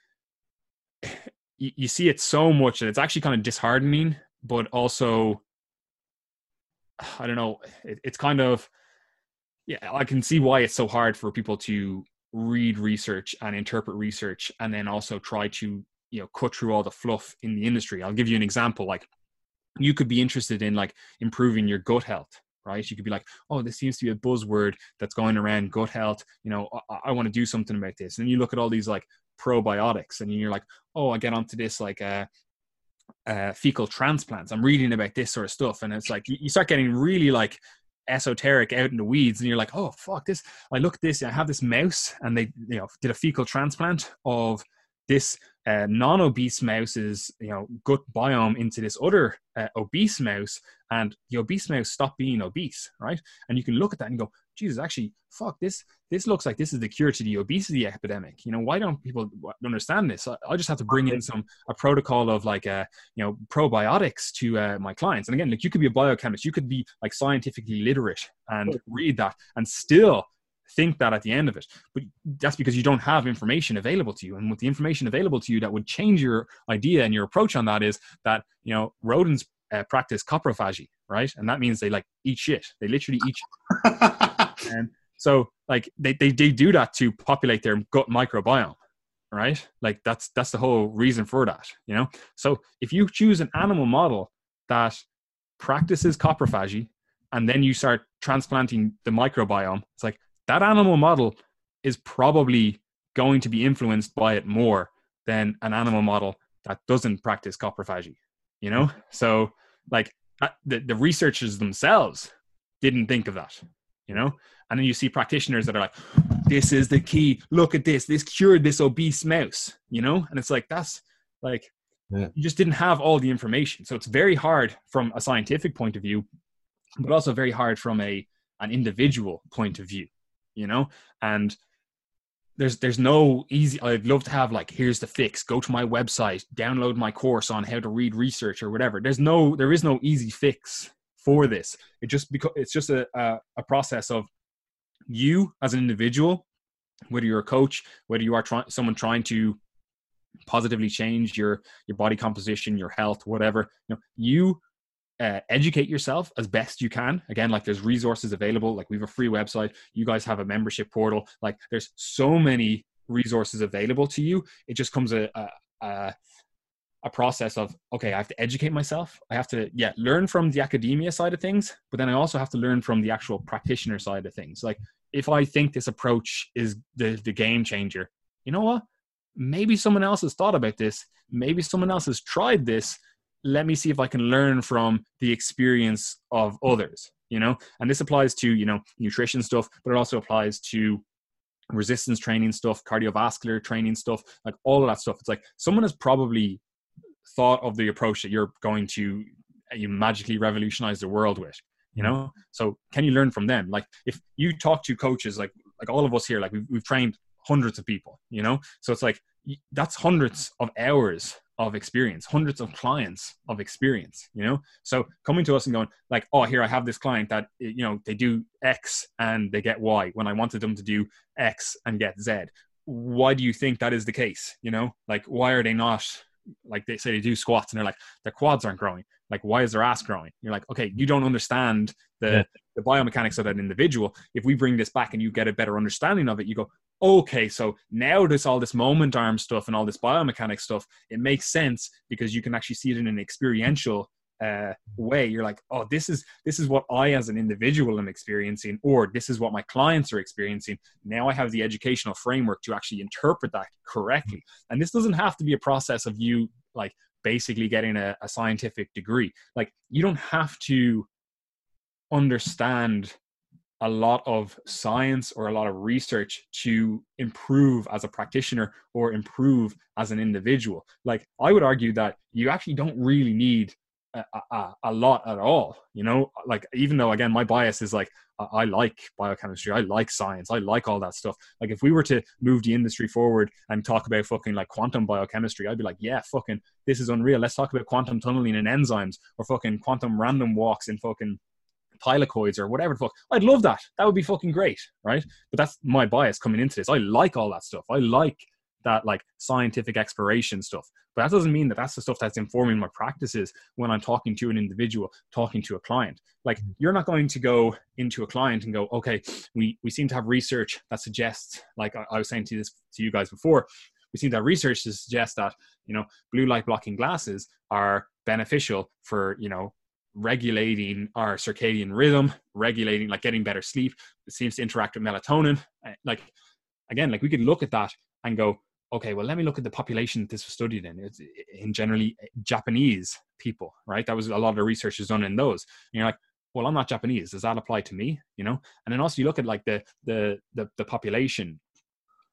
you see it so much that it's actually kind of disheartening, but also, I don't know, it's kind of, yeah, I can see why it's so hard for people to read research and interpret research, and then also try to, you know, cut through all the fluff in the industry. I'll give you an example. Like, you could be interested in like improving your gut health, right? You could be like, oh, this seems to be a buzzword that's going around, gut health, you know, I want to do something about this. And you look at all these like probiotics, and you're like, oh, I get onto this like fecal transplants, I'm reading about this sort of stuff. And it's like, you start getting really like esoteric, out in the weeds, and you're like, oh fuck this, I look at this, I have this mouse and they, you know, did a fecal transplant of this non-obese mouse's, you know, gut biome into this other obese mouse, and the obese mouse stopped being obese, right? And you can look at that and go, Jesus, actually, fuck, this looks like this is the cure to the obesity epidemic. You know, why don't people understand this? I just have to bring in a protocol of like, you know, probiotics to my clients. And again, like, you could be a biochemist, you could be like scientifically literate and read that and still think that at the end of it. But that's because you don't have information available to you. And with the information available to you that would change your idea and your approach on that is that, you know, rodents practice coprophagy, right? And that means they like eat shit. They literally eat shit. And so like they do that to populate their gut microbiome, right? Like that's the whole reason for that, you know? So if you choose an animal model that practices coprophagy and then you start transplanting the microbiome, it's like that animal model is probably going to be influenced by it more than an animal model that doesn't practice coprophagy, you know? So like the researchers themselves didn't think of that. You know, and then you see practitioners that are like, this is the key. Look at this. This cured this obese mouse, you know? And it's like, that's like, yeah. You just didn't have all the information. So it's very hard from a scientific point of view, but also very hard from an individual point of view, you know? And there's no easy, I'd love to have like, here's the fix, go to my website, download my course on how to read research or whatever. There is no easy fix for this. It's just a process of you as an individual, whether you're a coach, whether you are someone trying to positively change your body composition, your health, whatever, you know, you educate yourself as best you can. Again, like there's resources available. Like we have a free website. You guys have a membership portal. Like there's so many resources available to you. It just comes a process of, okay, I have to educate myself. I have to learn from the academia side of things, but then I also have to learn from the actual practitioner side of things. Like if I think this approach is the game changer, you know what? Maybe someone else has thought about this. Maybe someone else has tried this. Let me see if I can learn from the experience of others, you know? And this applies to, you know, nutrition stuff, but it also applies to resistance training stuff, cardiovascular training stuff, like all of that stuff. It's like someone has probably thought of the approach that you're going to magically revolutionize the world with, you know? So can you learn from them? Like if you talk to coaches, like all of us here, like we've trained hundreds of people, you know? So it's like, that's hundreds of hours of experience, hundreds of clients of experience, you know? So coming to us and going like, oh, here, I have this client that, you know, they do X and they get Y when I wanted them to do X and get Z. Why do you think that is the case? You know, like, why are they not, like they say they do squats and they're like, their quads aren't growing. Like, why is their ass growing? You're like, okay, you don't understand the biomechanics of that individual. If we bring this back and you get a better understanding of it, you go, okay, so now there's all this moment arm stuff and all this biomechanics stuff. It makes sense because you can actually see it in an experiential way. You're like, oh, this is what I as an individual am experiencing, or this is what my clients are experiencing. Now I have the educational framework to actually interpret that correctly. And this doesn't have to be a process of you like basically getting a scientific degree. Like you don't have to understand a lot of science or a lot of research to improve as a practitioner or improve as an individual. Like I would argue that you actually don't really need a lot at all, you know? Like, even though, again, my bias is like, I like biochemistry, I like science, I like all that stuff. Like if we were to move the industry forward and talk about fucking like quantum biochemistry, I'd be like, yeah, fucking this is unreal, let's talk about quantum tunneling and enzymes, or fucking quantum random walks in fucking thylakoids or whatever the fuck. I'd love that. That would be fucking great, right? But that's my bias coming into this. I like all that stuff. I like that like scientific exploration stuff, but that doesn't mean that that's the stuff that's informing my practices when I'm talking to an individual, talking to a client. Like you're not going to go into a client and go, okay, we seem to have research that suggests, like I was saying to you guys before, we seem to have research to suggest that, you know, blue light blocking glasses are beneficial for, you know, regulating our circadian rhythm, regulating like getting better sleep. It seems to interact with melatonin. Like again, like we could look at that and go, okay, well, let me look at the population that this was studied in. It's in generally Japanese people, right? That was a lot of the research is done in those. And you're like, well, I'm not Japanese. Does that apply to me? You know? And then also you look at like the population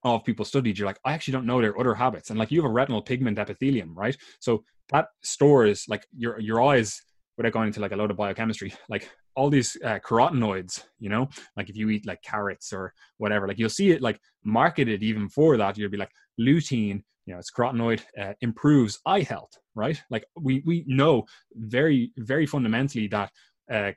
of people studied, you're like, I actually don't know their other habits. And like, you have a retinal pigment epithelium, right? So that stores like your eyes, without going into like a load of biochemistry, like all these carotenoids, you know, like if you eat like carrots or whatever, like you'll see it like marketed even for that. You'll be like lutein, you know, it's carotenoid, improves eye health, right? Like we know very, very fundamentally that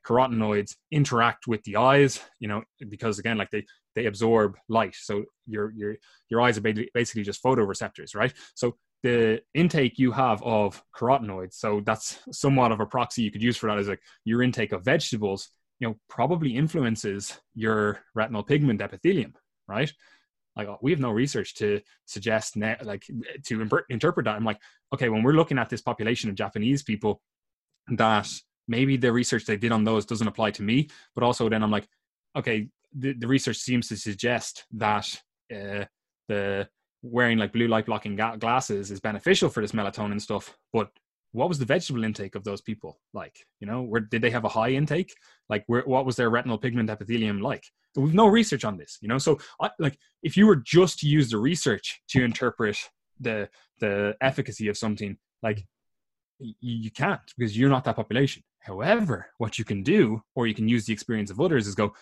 carotenoids interact with the eyes, you know, because again, like they absorb light. So your eyes are basically just photoreceptors, right? So the intake you have of carotenoids, so that's somewhat of a proxy you could use for that, is like your intake of vegetables, you know, probably influences your retinal pigment epithelium, right? Like we have no research to suggest like to interpret that. I'm like, okay, when we're looking at this population of Japanese people, that maybe the research they did on those doesn't apply to me. But also then I'm like, okay, the research seems to suggest that wearing like blue light blocking glasses is beneficial for this melatonin stuff, but what was the vegetable intake of those people like? You know, where did they have a high intake? Like, what was their retinal pigment epithelium like? So we've no research on this, you know. So, like, if you were just to use the research to interpret the efficacy of something, like, you can't, because you're not that population. However, what you can do, or you can use the experience of others, is go,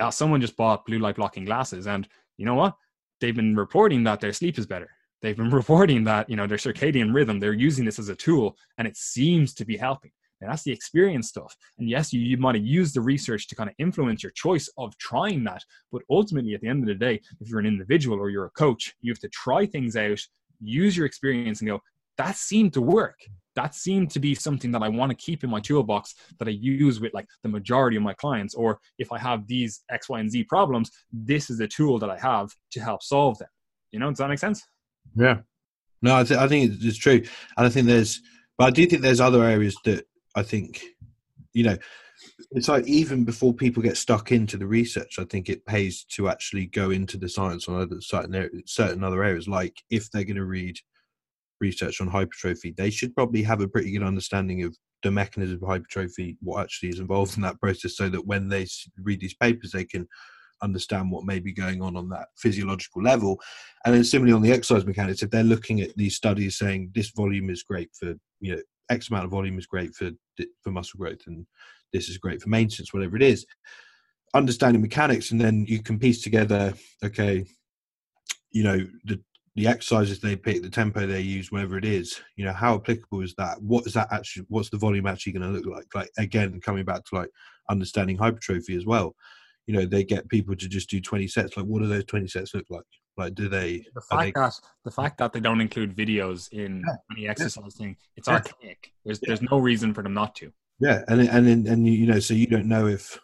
oh, someone just bought blue light blocking glasses, and you know what? They've been reporting that their sleep is better. They've been reporting that, you know, their circadian rhythm, they're using this as a tool and it seems to be helping. And that's the experience stuff. And yes, you might have used the research to kind of influence your choice of trying that. But ultimately, at the end of the day, if you're an individual or you're a coach, you have to try things out, use your experience and go, that seemed to work. That seemed to be something that I want to keep in my toolbox that I use with like the majority of my clients. Or if I have these X, Y, and Z problems, this is the tool that I have to help solve them. You know, does that make sense? Yeah. No, I think it's true. And I think but I do think there's other areas that I think, you know, it's like even before people get stuck into the research, I think it pays to actually go into the science on certain other areas. Like if they're going to read research on hypertrophy, they should probably have a pretty good understanding of the mechanism of hypertrophy, what actually is involved in that process, so that when they read these papers, they can understand what may be going on that physiological level. And then similarly on the exercise mechanics, if they're looking at these studies saying this volume is great for, you know, X amount of volume is great for muscle growth, and this is great for maintenance, whatever it is, understanding mechanics, and then you can piece together, okay, you know, the exercises they pick, the tempo they use, whatever it is, you know, how applicable is that? What is that actually, what's the volume actually going to look like? Like, again, coming back to like understanding hypertrophy as well, you know, they get people to just do 20 sets. Like, what do those 20 sets look like? Like, the fact that they don't include videos in any exercise thing, it's archaic. There's no reason for them not to. Yeah. And you know, so you don't know if,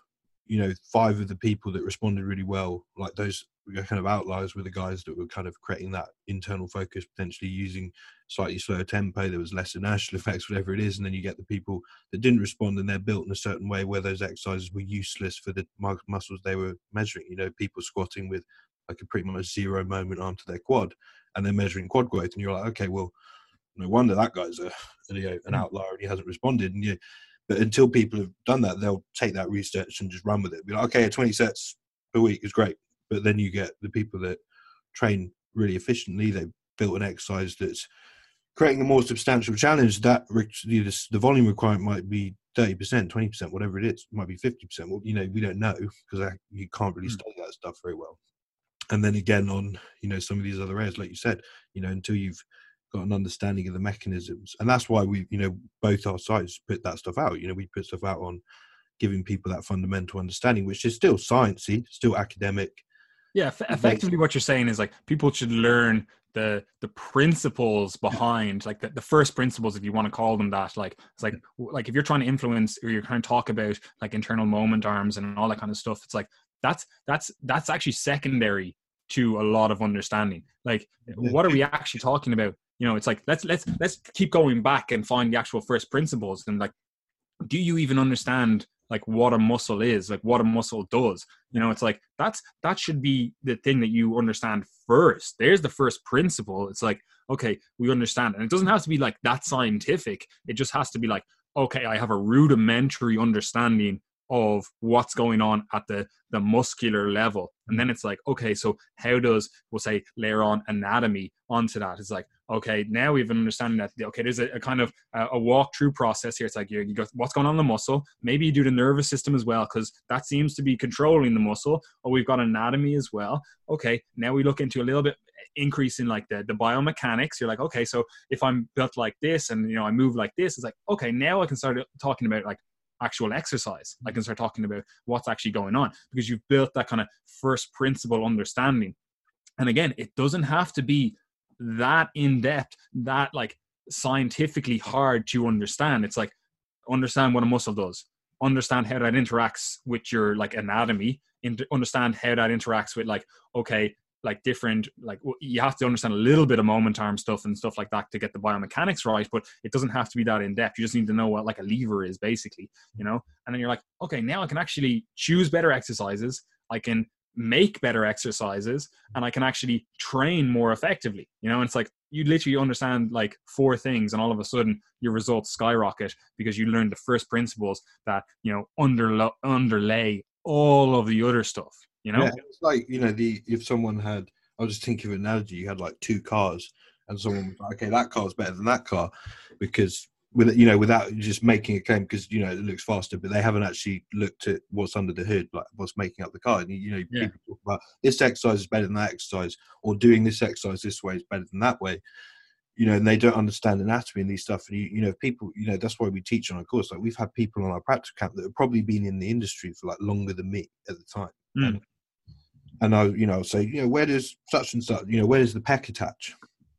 you know, 5 of the people that responded really well, like those kind of outliers were the guys that were kind of creating that internal focus, potentially using slightly slower tempo, there was less inertial effects, whatever it is. And then you get the people that didn't respond and they're built in a certain way where those exercises were useless for the muscles they were measuring. You know, people squatting with like a pretty much zero moment arm to their quad, and they're measuring quad growth, and you're like, okay, well, no wonder that guy's an outlier and he hasn't responded. And but until people have done that, they'll take that research and just run with it. Be like, okay, 20 sets a week is great. But then you get the people that train really efficiently. They built an exercise that's creating a more substantial challenge. That the volume requirement might be 30%, 20%, whatever it is. It might be 50%. Well, you know, we don't know, because you can't really study that stuff very well. And then again, on, you know, some of these other areas, like you said, you know, until you've got an understanding of the mechanisms, and that's why we, you know, both our sides put that stuff out. You know, we put stuff out on giving people that fundamental understanding, which is still sciencey, still academic. Yeah, effectively what you're saying is like people should learn the principles behind, like the first principles, if you want to call them that. Like it's like if you're trying to influence or you're trying to talk about like internal moment arms and all that kind of stuff, it's like that's actually secondary to a lot of understanding. Like, what are we actually talking about? You know, it's like let's keep going back and find the actual first principles. And like, do you even understand like what a muscle is, like what a muscle does? You know, it's like that should be the thing that you understand first. There's the first principle. It's like, okay, we understand. And it doesn't have to be like that scientific. It just has to be like, okay, I have a rudimentary understanding of what's going on at the muscular level. And then it's like, okay, so how does, we'll say, layer on anatomy onto that? It's like, okay, now we have an understanding that, okay, there's a kind of a walkthrough process here. It's like, you got what's going on in the muscle. Maybe you do the nervous system as well, because that seems to be controlling the muscle. Or we've got anatomy as well. Okay, now we look into a little bit increase in like the biomechanics. You're like, okay, so if I'm built like this and, you know, I move like this, it's like, okay, now I can start talking about like actual exercise. I can start talking about what's actually going on, because you've built that kind of first principle understanding. And again, it doesn't have to be that in depth, that like scientifically hard to understand. It's like, understand what a muscle does, understand how that interacts with your like anatomy, and understand how that interacts with like, okay, like different, like you have to understand a little bit of moment arm stuff and stuff like that to get the biomechanics right, but it doesn't have to be that in depth. You just need to know what like a lever is, basically, you know? And then you're like, okay, now I can actually choose better exercises. I can make better exercises, and I can actually train more effectively, you know? And it's like, you literally understand like four things, and all of a sudden your results skyrocket, because you learn the first principles that, you know, underlay all of the other stuff. You know, yeah, it's like, you know, if someone had, I was just thinking of an analogy, you had like two cars, and someone was like, okay, that car's better than that car, because with, you know, without just making a claim, because, you know, it looks faster, but they haven't actually looked at what's under the hood, like what's making up the car. And, you know, yeah, people talk about this exercise is better than that exercise, or doing this exercise this way is better than that way, you know, and they don't understand anatomy and these stuff. And you know, people, you know, that's why we teach on our course. Like, we've had people on our practice camp that have probably been in the industry for like longer than me at the time. And I, you know, say, you know, where does such and such, you know, where does the pec attach?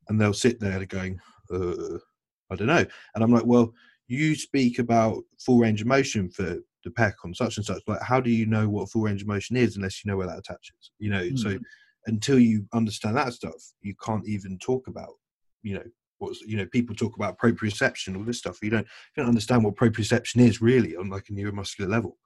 And they'll sit there going, I don't know. And I'm like, well, you speak about full range of motion for the pec on such and such. Like, how do you know what full range of motion is unless you know where that attaches? You know, so until you understand that stuff, you can't even talk about, you know, what's, you know, people talk about proprioception, all this stuff. You don't understand what proprioception is really on like a neuromuscular level.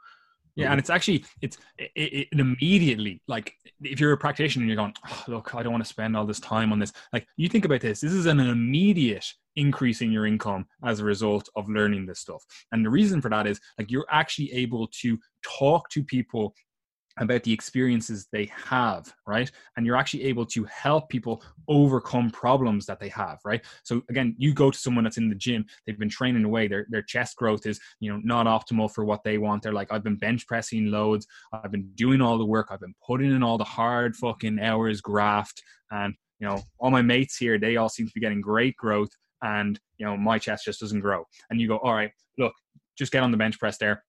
Yeah, and it's actually, it immediately, like, if you're a practitioner and you're going, oh, look, I don't want to spend all this time on this. Like, you think about this. This is an immediate increase in your income as a result of learning this stuff. And the reason for that is, like, you're actually able to talk to people about the experiences they have, right? And you're actually able to help people overcome problems that they have, right? So again, you go to someone that's in the gym, they've been training away, their chest growth is, you know, not optimal for what they want. They're like, I've been bench pressing loads, I've been doing all the work, I've been putting in all the hard fucking hours graft, and, you know, all my mates here, they all seem to be getting great growth, and, you know, my chest just doesn't grow. And you go, all right, look, just get on the bench press there.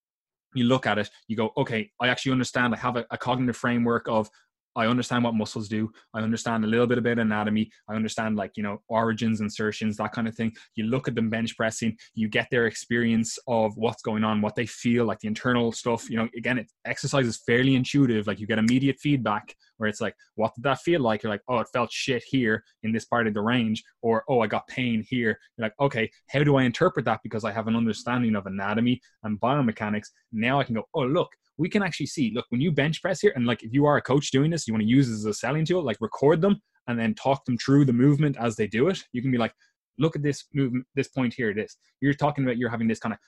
You look at it, you go, okay, I actually understand. I have a cognitive framework of, I understand what muscles do. I understand a little bit about anatomy. I understand, like, you know, origins, insertions, that kind of thing. You look at them bench pressing, you get their experience of what's going on, what they feel, like the internal stuff. You know, again, exercise is fairly intuitive. Like, you get immediate feedback where it's like, what did that feel like? You're like, oh, it felt shit here in this part of the range, or, oh, I got pain here. You're like, okay, how do I interpret that? Because I have an understanding of anatomy and biomechanics. Now I can go, oh, look, we can actually see, look, when you bench press here, and like, if you are a coach doing this, you want to use this as a selling tool, like, record them and then talk them through the movement as they do it. You can be like, look at this movement, this point here, this. You're talking about, you're having this kind of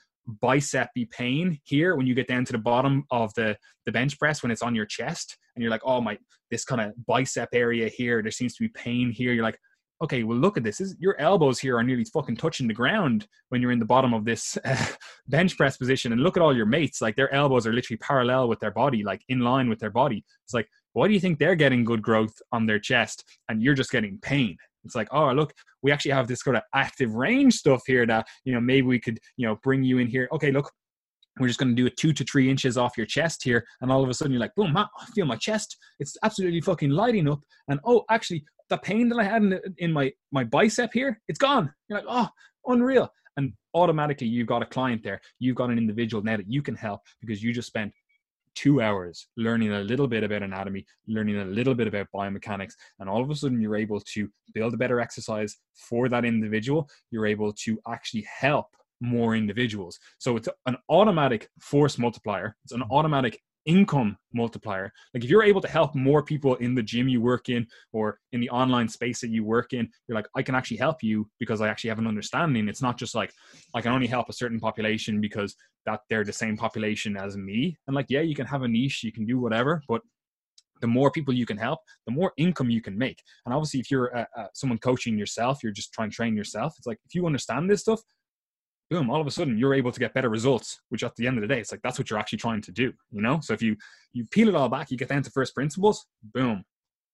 bicep-y pain here when you get down to the bottom of the bench press, when it's on your chest, and you're like, oh my, this kind of bicep area here, there seems to be pain here. You're like, okay, well, look at this. Your elbows here are nearly fucking touching the ground when you're in the bottom of this bench press position. And look at all your mates. Like, their elbows are literally parallel with their body, like in line with their body. It's like, why do you think they're getting good growth on their chest and you're just getting pain? It's like, oh, look, we actually have this kind of active range stuff here that, you know, maybe we could, you know, bring you in here. Okay, look, we're just going to do it 2 to 3 inches off your chest here. And all of a sudden you're like, boom, I feel my chest. It's absolutely fucking lighting up. And, oh, actually, the pain that I had in my bicep here, it's gone. You're like, oh, unreal. And automatically you've got a client there. You've got an individual now that you can help, because you just spent 2 hours learning a little bit about anatomy, learning a little bit about biomechanics. And all of a sudden you're able to build a better exercise for that individual. You're able to actually help more individuals. So it's an automatic force multiplier. It's an automatic income multiplier. Like if you're able to help more people in the gym you work in or in the online space that you work in, you're like, I can actually help you because I actually have an understanding. It's not just like, I can only help a certain population because that they're the same population as me. And like, yeah, you can have a niche, you can do whatever, but the more people you can help, the more income you can make. And obviously if you're someone coaching yourself, you're just trying to train yourself. It's like, if you understand this stuff, boom, all of a sudden you're able to get better results, which at the end of the day, it's like, that's what you're actually trying to do, you know? So if you peel it all back, you get down to first principles, boom,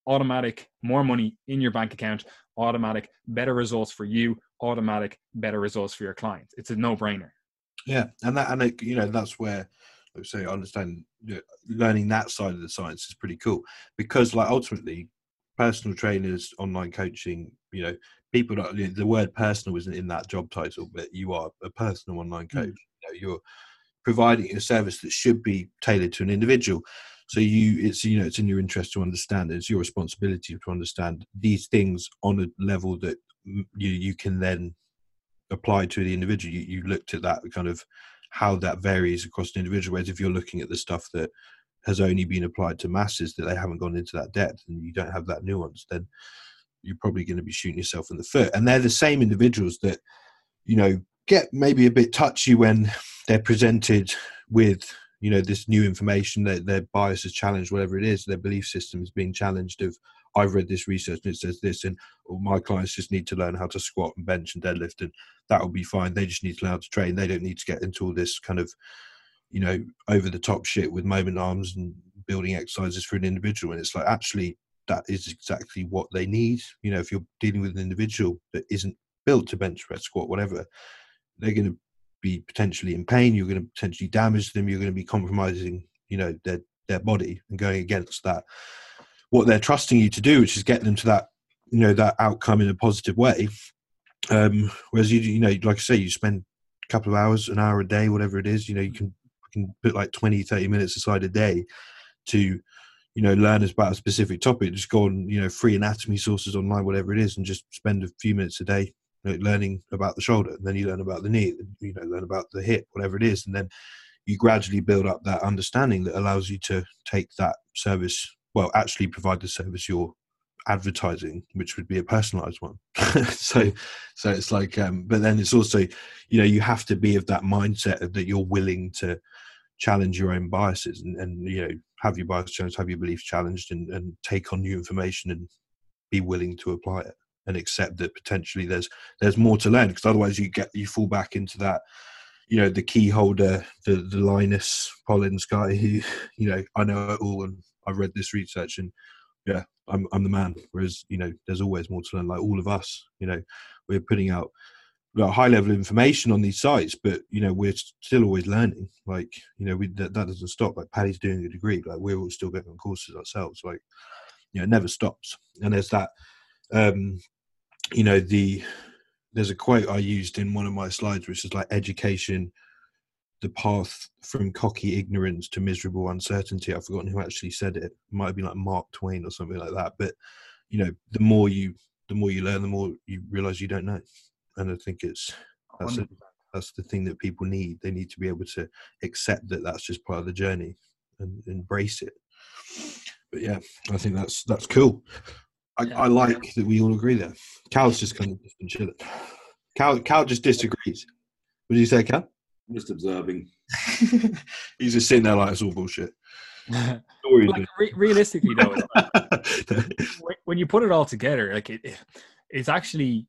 automatic, more money in your bank account, automatic, better results for you, automatic, better results for your clients. It's a no-brainer. Yeah. And you know, that's where, let's say, I understand learning that side of the science is pretty cool because like ultimately personal trainers, online coaching, you know, people, the word personal isn't in that job title, but you are a personal online coach. Mm-hmm. You know, you're providing a service that should be tailored to an individual. So it's in your interest to understand. It's your responsibility to understand these things on a level that you can then apply to the individual. You looked at that kind of how that varies across an individual. Whereas if you're looking at the stuff that has only been applied to masses, that they haven't gone into that depth and you don't have that nuance, then you're probably going to be shooting yourself in the foot. And they're the same individuals that, you know, get maybe a bit touchy when they're presented with, you know, this new information, that their bias is challenged, whatever it is, their belief system is being challenged of, I've read this research and it says this, and oh, my clients just need to learn how to squat and bench and deadlift and that will be fine. They just need to learn how to train. They don't need to get into all this kind of, you know, over the top shit with moment arms and building exercises for an individual. And it's like, actually, that is exactly what they need. You know, if you're dealing with an individual that isn't built to bench press, squat, whatever, they're going to be potentially in pain. You're going to potentially damage them. You're going to be compromising, you know, their body and going against that, what they're trusting you to do, which is get them to that, you know, that outcome in a positive way. Whereas, you know, like I say, you spend a couple of hours, an hour a day, whatever it is, you know, you can put like 20, 30 minutes aside a day to, you know, learn about a specific topic. Just go on, you know, free anatomy sources online, whatever it is, and just spend a few minutes a day, you know, learning about the shoulder. And then you learn about the knee, you know, learn about the hip, whatever it is. And then you gradually build up that understanding that allows you to take that service, well, actually provide the service you're advertising, which would be a personalized one. so it's like, but then it's also, you know, you have to be of that mindset of that you're willing to challenge your own biases and you know, have your bias challenged, have your beliefs challenged, and take on new information and be willing to apply it and accept that potentially there's more to learn, because otherwise you fall back into that, you know, the key holder, the Linus Pauling guy who, you know, I know it all and I've read this research and yeah, I'm the man. Whereas, you know, there's always more to learn. Like all of us, you know, we're putting out high level information on these sites, but you know, we're still always learning. Like, you know, that doesn't stop. Like Paddy's doing a degree, like we're all still going on courses ourselves. Like, you know, it never stops. And there's that, you know, there's a quote I used in one of my slides, which is like, education, the path from cocky ignorance to miserable uncertainty. I've forgotten who actually said it. It might have been like Mark Twain or something like that. But you know, the more you learn, the more you realize you don't know. And I think that's the thing that people need. They need to be able to accept that that's just part of the journey and embrace it. But yeah, I think that's cool. I like that we all agree there. Cal's just kind of just been chilling. Cal just disagrees. What did you say, Cal? I'm just observing. He's just sitting there like it's all bullshit. Like, realistically, though, when you put it all together, like it's actually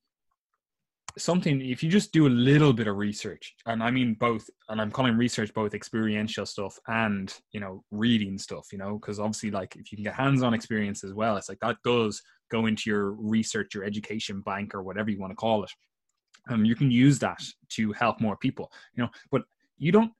something. If you just do a little bit of research, and I mean both, and I'm calling research both experiential stuff and, you know, reading stuff, you know, because obviously, like, if you can get hands-on experience as well, it's like that does go into your research, your education bank, or whatever you want to call it. You can use that to help more people, you know, but you don't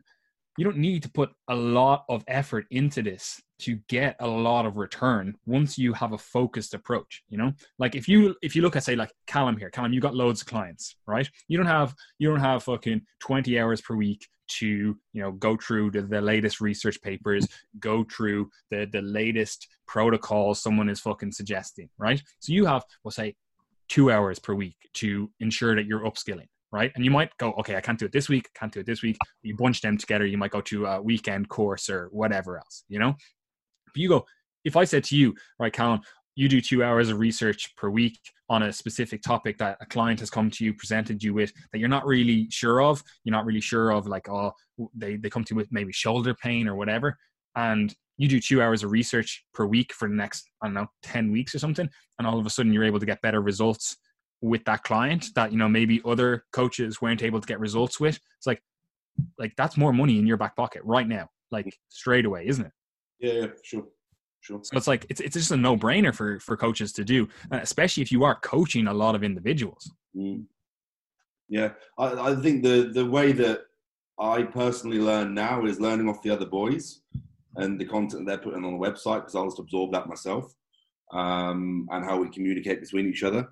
need to put a lot of effort into this to get a lot of return once you have a focused approach, you know. Like if you look at, say, like Callum, you got loads of clients, right? You don't have fucking 20 hours per week to, you know, go through the latest research papers, go through the latest protocols someone is fucking suggesting, right? So you have, we'll say, 2 hours per week to ensure that you're upskilling, right? And you might go, okay, I can't do it this week, I can't do it this week. You bunch them together. You might go to a weekend course or whatever else, you know? But you go, if I said to you, right, Colin, you do 2 hours of research per week on a specific topic that a client has come to you, presented you with, that you're not really sure of, like, oh, they come to you with maybe shoulder pain or whatever. And you do 2 hours of research per week for the next, 10 weeks or something. And all of a sudden you're able to get better results with that client that, you know, maybe other coaches weren't able to get results with. It's like that's more money in your back pocket right now, like straight away, isn't it? Yeah, sure. So it's like, it's just a no brainer for coaches to do, especially if you are coaching a lot of individuals. Mm. Yeah. I think the way that I personally learn now is learning off the other boys and the content they're putting on the website, because I'll just absorb that myself, and how we communicate between each other.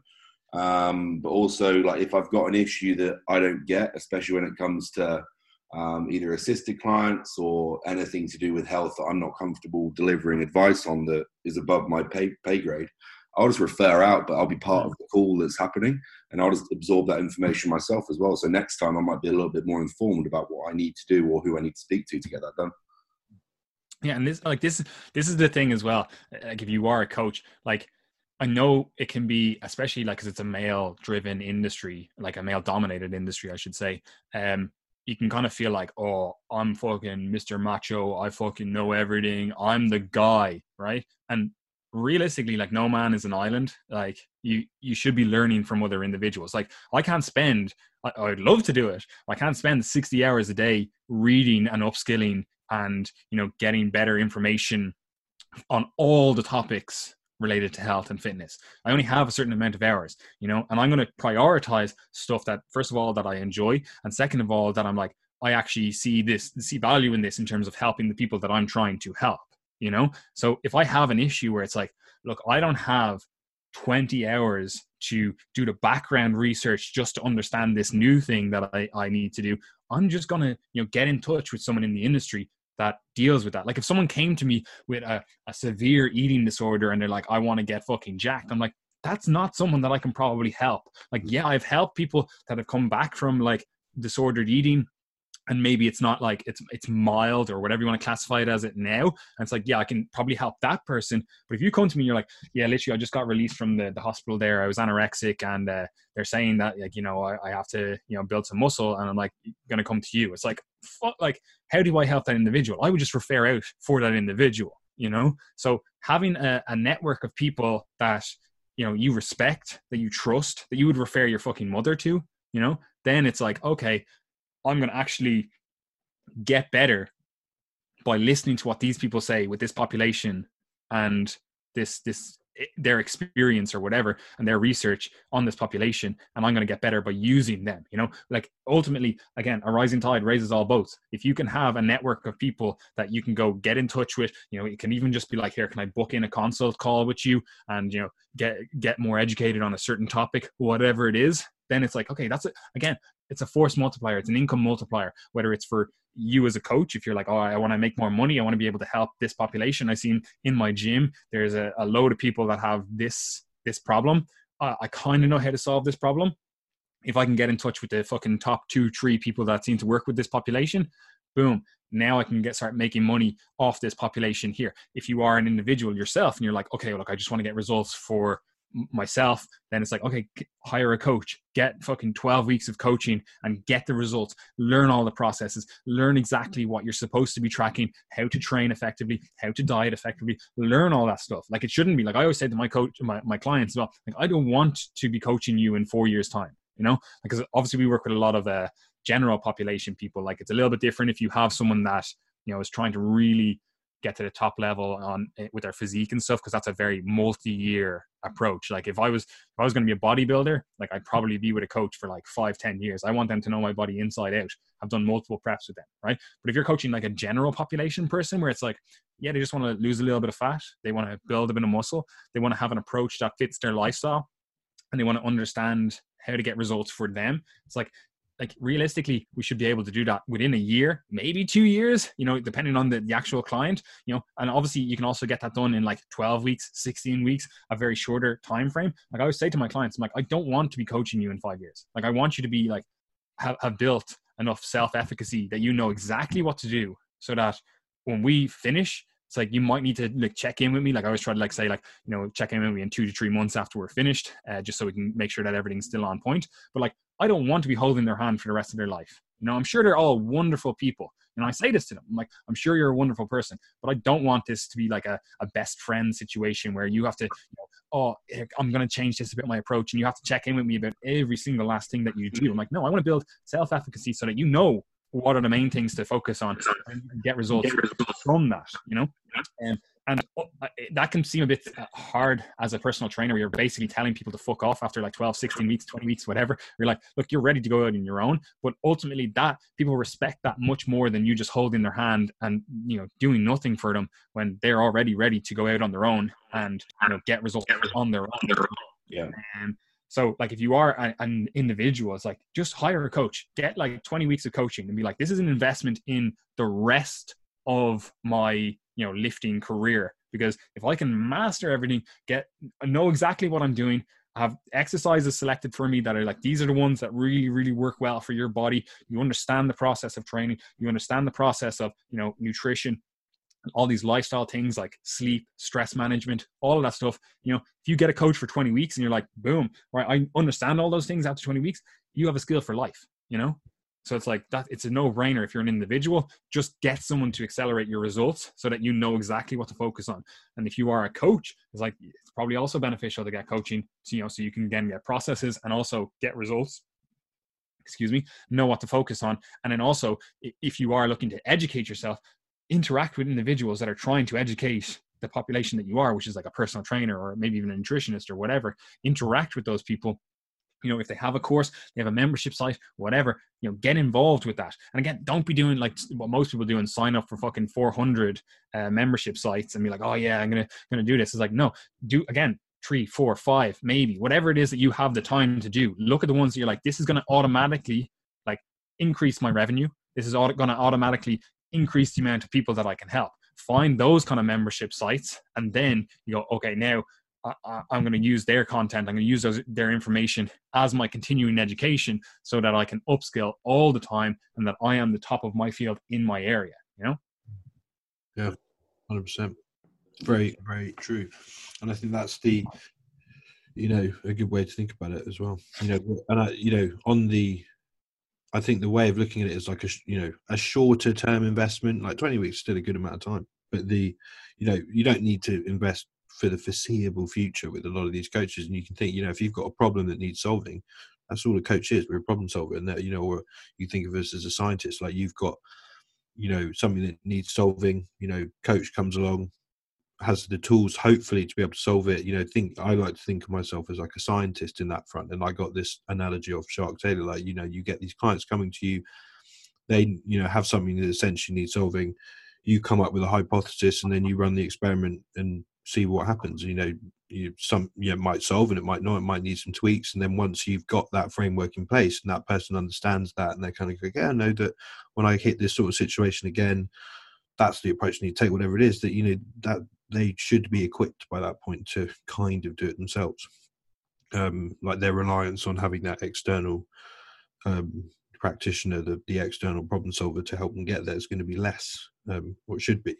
But also, like, if I've got an issue that I don't get, especially when it comes to either assisted clients or anything to do with health that I'm not comfortable delivering advice on that is above my pay grade, I'll just refer out, but I'll be part of the call that's happening, and I'll just absorb that information myself as well. So next time I might be a little bit more informed about what I need to do or who I need to speak to get that done. Yeah, and this is the thing as well. Like, if you are a coach, like, I know it can be, especially like, because it's a male-driven industry, like a male-dominated industry, I should say. You can kind of feel like, oh, I'm fucking Mr. Macho. I fucking know everything. I'm the guy, right? And realistically, like, no man is an island. Like, you should be learning from other individuals. Like, I can't spend, I'd love to do it. I can't spend 60 hours a day reading and upskilling and, you know, getting better information on all the topics related to health and fitness. I only have a certain amount of hours, you know, and I'm going to prioritize stuff that, first of all, that I enjoy. And second of all, that I'm like, I actually see value in this in terms of helping the people that I'm trying to help, you know? So if I have an issue where it's like, look, I don't have 20 hours to do the background research just to understand this new thing that I need to do, I'm just going to, you know, get in touch with someone in the industry that deals with that. Like, if someone came to me with a severe eating disorder and they're like, I want to get fucking jacked, I'm like, that's not someone that I can probably help. Like, yeah, I've helped people that have come back from like disordered eating, and maybe it's not like it's mild or whatever you want to classify it as it now. And it's like, yeah, I can probably help that person. But if you come to me and you're like, yeah, literally, I just got released from the hospital there. I was anorexic, and they're saying that, like, you know, I have to, you know, build some muscle. And I'm like, going to come to you. It's like, fuck, like, how do I help that individual? I would just refer out for that individual, you know? So having a network of people that, you know, you respect, that you trust, that you would refer your fucking mother to, you know, then it's like, okay, I'm going to actually get better by listening to what these people say with this population and this their experience or whatever, and their research on this population. And I'm going to get better by using them, you know, like, ultimately, again, a rising tide raises all boats. If you can have a network of people that you can go get in touch with, you know, it can even just be like, here, can I book in a consult call with you and, you know, get more educated on a certain topic, whatever it is. Then it's like, okay, that's it. Again, it's a force multiplier. It's an income multiplier, whether it's for you as a coach. If you're like, oh, I want to make more money, I want to be able to help this population. I've seen in my gym, there's a load of people that have this problem. I kind of know how to solve this problem. If I can get in touch with the fucking top 2-3 people that seem to work with this population, boom, now I can start making money off this population here. If you are an individual yourself and you're like, okay, well, look, I just want to get results for myself, then it's like, okay, hire a coach, get fucking 12 weeks of coaching and get the results, learn all the processes, learn exactly what you're supposed to be tracking, how to train effectively, how to diet effectively, learn all that stuff. Like, it shouldn't be like, I always say to my coach, my clients as well, like, I don't want to be coaching you in 4 years time, you know, because obviously we work with a lot of general population people. Like, it's a little bit different if you have someone that, you know, is trying to really get to the top level on with their physique and stuff, because that's a very multi-year approach. Like, if I was going to be a bodybuilder, like, I'd probably be with a coach for like 5-10 years. I want them to know my body inside out. I've done multiple preps with them, right? But if you're coaching like a general population person where it's like, yeah, they just want to lose a little bit of fat, they want to build a bit of muscle, they want to have an approach that fits their lifestyle, and they want to understand how to get results for them, it's like realistically, we should be able to do that within a year, maybe 2 years, you know, depending on the actual client, you know. And obviously you can also get that done in like 12 weeks, 16 weeks, a very shorter time frame. Like, I always say to my clients, I'm like, I don't want to be coaching you in 5 years. Like, I want you to be like have built enough self-efficacy that you know exactly what to do, so that when we finish, it's like, you might need to like check in with me. Like I always try to like say, like, you know, check in with me in 2 to 3 months after we're finished, just so we can make sure that everything's still on point. But like, I don't want to be holding their hand for the rest of their life. You know, I'm sure they're all wonderful people. And I say this to them, I'm like, I'm sure you're a wonderful person, but I don't want this to be like a best friend situation where you have to, you know, oh, I'm going to change this a bit, my approach. And you have to check in with me about every single last thing that you do. I'm like, no, I want to build self-efficacy so that you know what are the main things to focus on and get results from that, you know? And that can seem a bit hard as a personal trainer, where you're basically telling people to fuck off after like 12, 16 weeks, 20 weeks, whatever. You're like, look, you're ready to go out on your own. But ultimately that people respect that much more than you just holding their hand and, you know, doing nothing for them when they're already ready to go out on their own and, you know, get results on their own. Yeah. So like, if you are an individual, it's like, just hire a coach, get like 20 weeks of coaching and be like, this is an investment in the rest of my, you know, lifting career. Because if I can master everything, know exactly what I'm doing, I have exercises selected for me that are like, these are the ones that really, really work well for your body. You understand the process of training. You understand the process of, you know, nutrition, all these lifestyle things like sleep, stress management, all of that stuff. You know, if you get a coach for 20 weeks and you're like, boom, right, I understand all those things after 20 weeks, you have a skill for life, you know? So it's like that, it's a no-brainer. If you're an individual, just get someone to accelerate your results so that you know exactly what to focus on. And if you are a coach, it's like, it's probably also beneficial to get coaching, so, you know, so you can then get processes and also get results. Excuse me, know what to focus on. And then also, if you are looking to educate yourself, interact with individuals that are trying to educate the population that you are, which is like a personal trainer or maybe even a nutritionist or whatever. Interact with those people. You know, if they have a course, they have a membership site, whatever, you know, get involved with that. And again, don't be doing like what most people do and sign up for fucking 400 membership sites and be like, oh yeah, I'm gonna do this. It's like, no, do again 3, 4, 5, maybe whatever it is that you have the time to do. Look at the ones that you're like, this is going to automatically like increase my revenue. This is going to automatically increase the amount of people that I can help. Find those kind of membership sites, and then you go, okay, now I'm going to use their content. I'm going to use their information as my continuing education so that I can upskill all the time and that I am the top of my field in my area, you know? Yeah, 100%. Very, very true. And I think that's the, you know, a good way to think about it as well. You know, and I think the way of looking at it is like a shorter term investment, like 20 weeks is still a good amount of time, but you don't need to invest for the foreseeable future with a lot of these coaches. And you can think, you know, if you've got a problem that needs solving, that's all a coach is. We're a problem solver. And that, you know, or you think of us as a scientist, like you've got, you know, something that needs solving, you know, coach comes along, has the tools hopefully to be able to solve it. You know, I like to think of myself as like a scientist in that front. And I got this analogy of Shark Taylor, like, you know, you get these clients coming to you, they, you know, have something that essentially needs solving. You come up with a hypothesis and then you run the experiment and see what happens. You know, it might solve and it might not, it might need some tweaks. And then once you've got that framework in place and that person understands that, and they kind of go, yeah, I know that when I hit this sort of situation again, that's the approach you need to take, whatever it is, that, you know, that they should be equipped by that point to kind of do it themselves. Like their reliance on having that external practitioner, the external problem solver to help them get there is going to be less, or should be.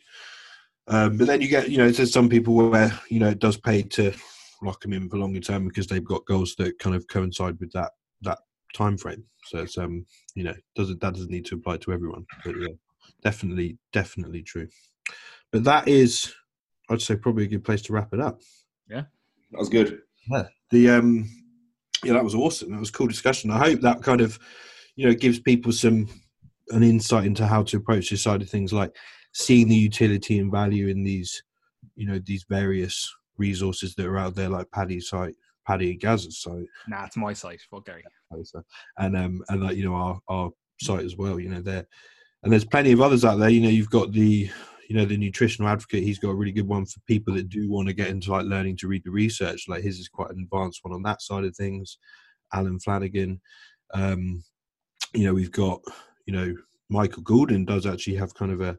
But then you get, you know, there's some people where, you know, it does pay to lock them in for longer term because they've got goals that kind of coincide with that time frame. So it's, you know, that doesn't need to apply to everyone. But yeah, definitely true. But that is, I'd say, probably a good place to wrap it up. Yeah, that was good. Yeah, that was awesome. That was a cool discussion. I hope that kind of, you know, gives people an insight into how to approach this side of things, like seeing the utility and value in these, you know, these various resources that are out there, like Paddy's site, Paddy and Gaz's site. Nah, it's my site. Fuck Gary. And like, you know, our site as well. You know, there, and there's plenty of others out there. You know, you've got the, you know, the Nutritional Advocate. He's got a really good one for people that do want to get into like learning to read the research. Like his is quite an advanced one on that side of things. Alan Flanagan. You know, we've got, you know, Michael Goulden does actually have kind of a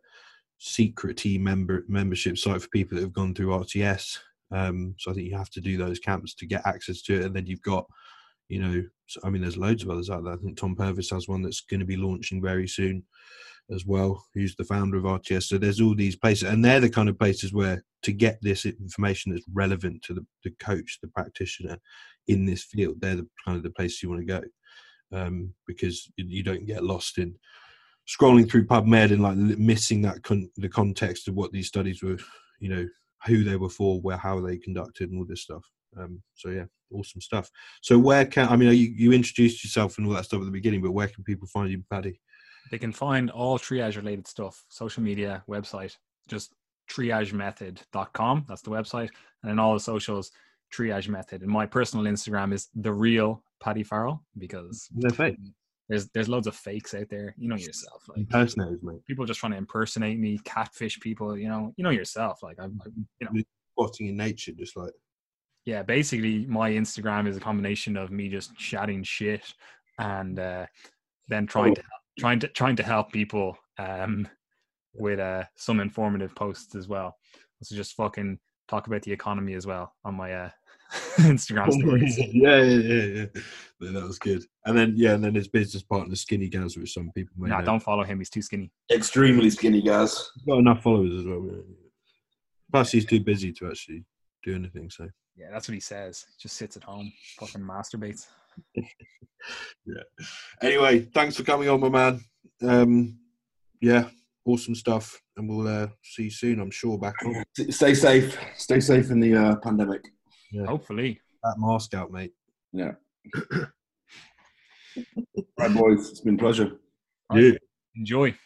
secret team membership site for people that have gone through RTS. So I think you have to do those camps to get access to it. And then you've got, you know, so, I mean, there's loads of others out there. I think Tom Purvis has one that's going to be launching very soon as well, who's the founder of RTS. So there's all these places, and they're the kind of places where to get this information that's relevant to the coach, the practitioner in this field, they're the kind of the places you want to go, because you don't get lost in scrolling through PubMed and like missing that the context of what these studies were, you know, who they were for, where, how they conducted and all this stuff. So yeah, awesome stuff. So where can, I mean, you introduced yourself and all that stuff at the beginning, but where can people find you, Paddy? They can find all triage related stuff, social media, website, just triagemethod.com. That's the website. And then all the socials, Triage Method. And my personal Instagram is the real Paddy Farrell, because there's loads of fakes out there. You know yourself, like people just trying to impersonate me, catfish people, you know yourself. Like I'm spotting in nature, just like. Yeah, basically my Instagram is a combination of me just chatting shit and then trying to help people with some informative posts as well. So just fucking talk about the economy as well on my Instagram stories. Yeah, that was good. And then his business partner Skinny Gaz, which some people may know. Don't follow him, he's too skinny. Extremely skinny Gaz. He's got enough followers as well. Plus he's too busy to actually do anything, so. Yeah, that's what he says. He just sits at home, fucking masturbates. Yeah. Anyway, thanks for coming on, my man. Yeah, awesome stuff. And we'll see you soon, I'm sure, back on. Stay safe. Stay safe in the pandemic. Yeah. Hopefully. That mask out, mate. Yeah. Right, boys. It's been a pleasure. Right. Yeah. Enjoy.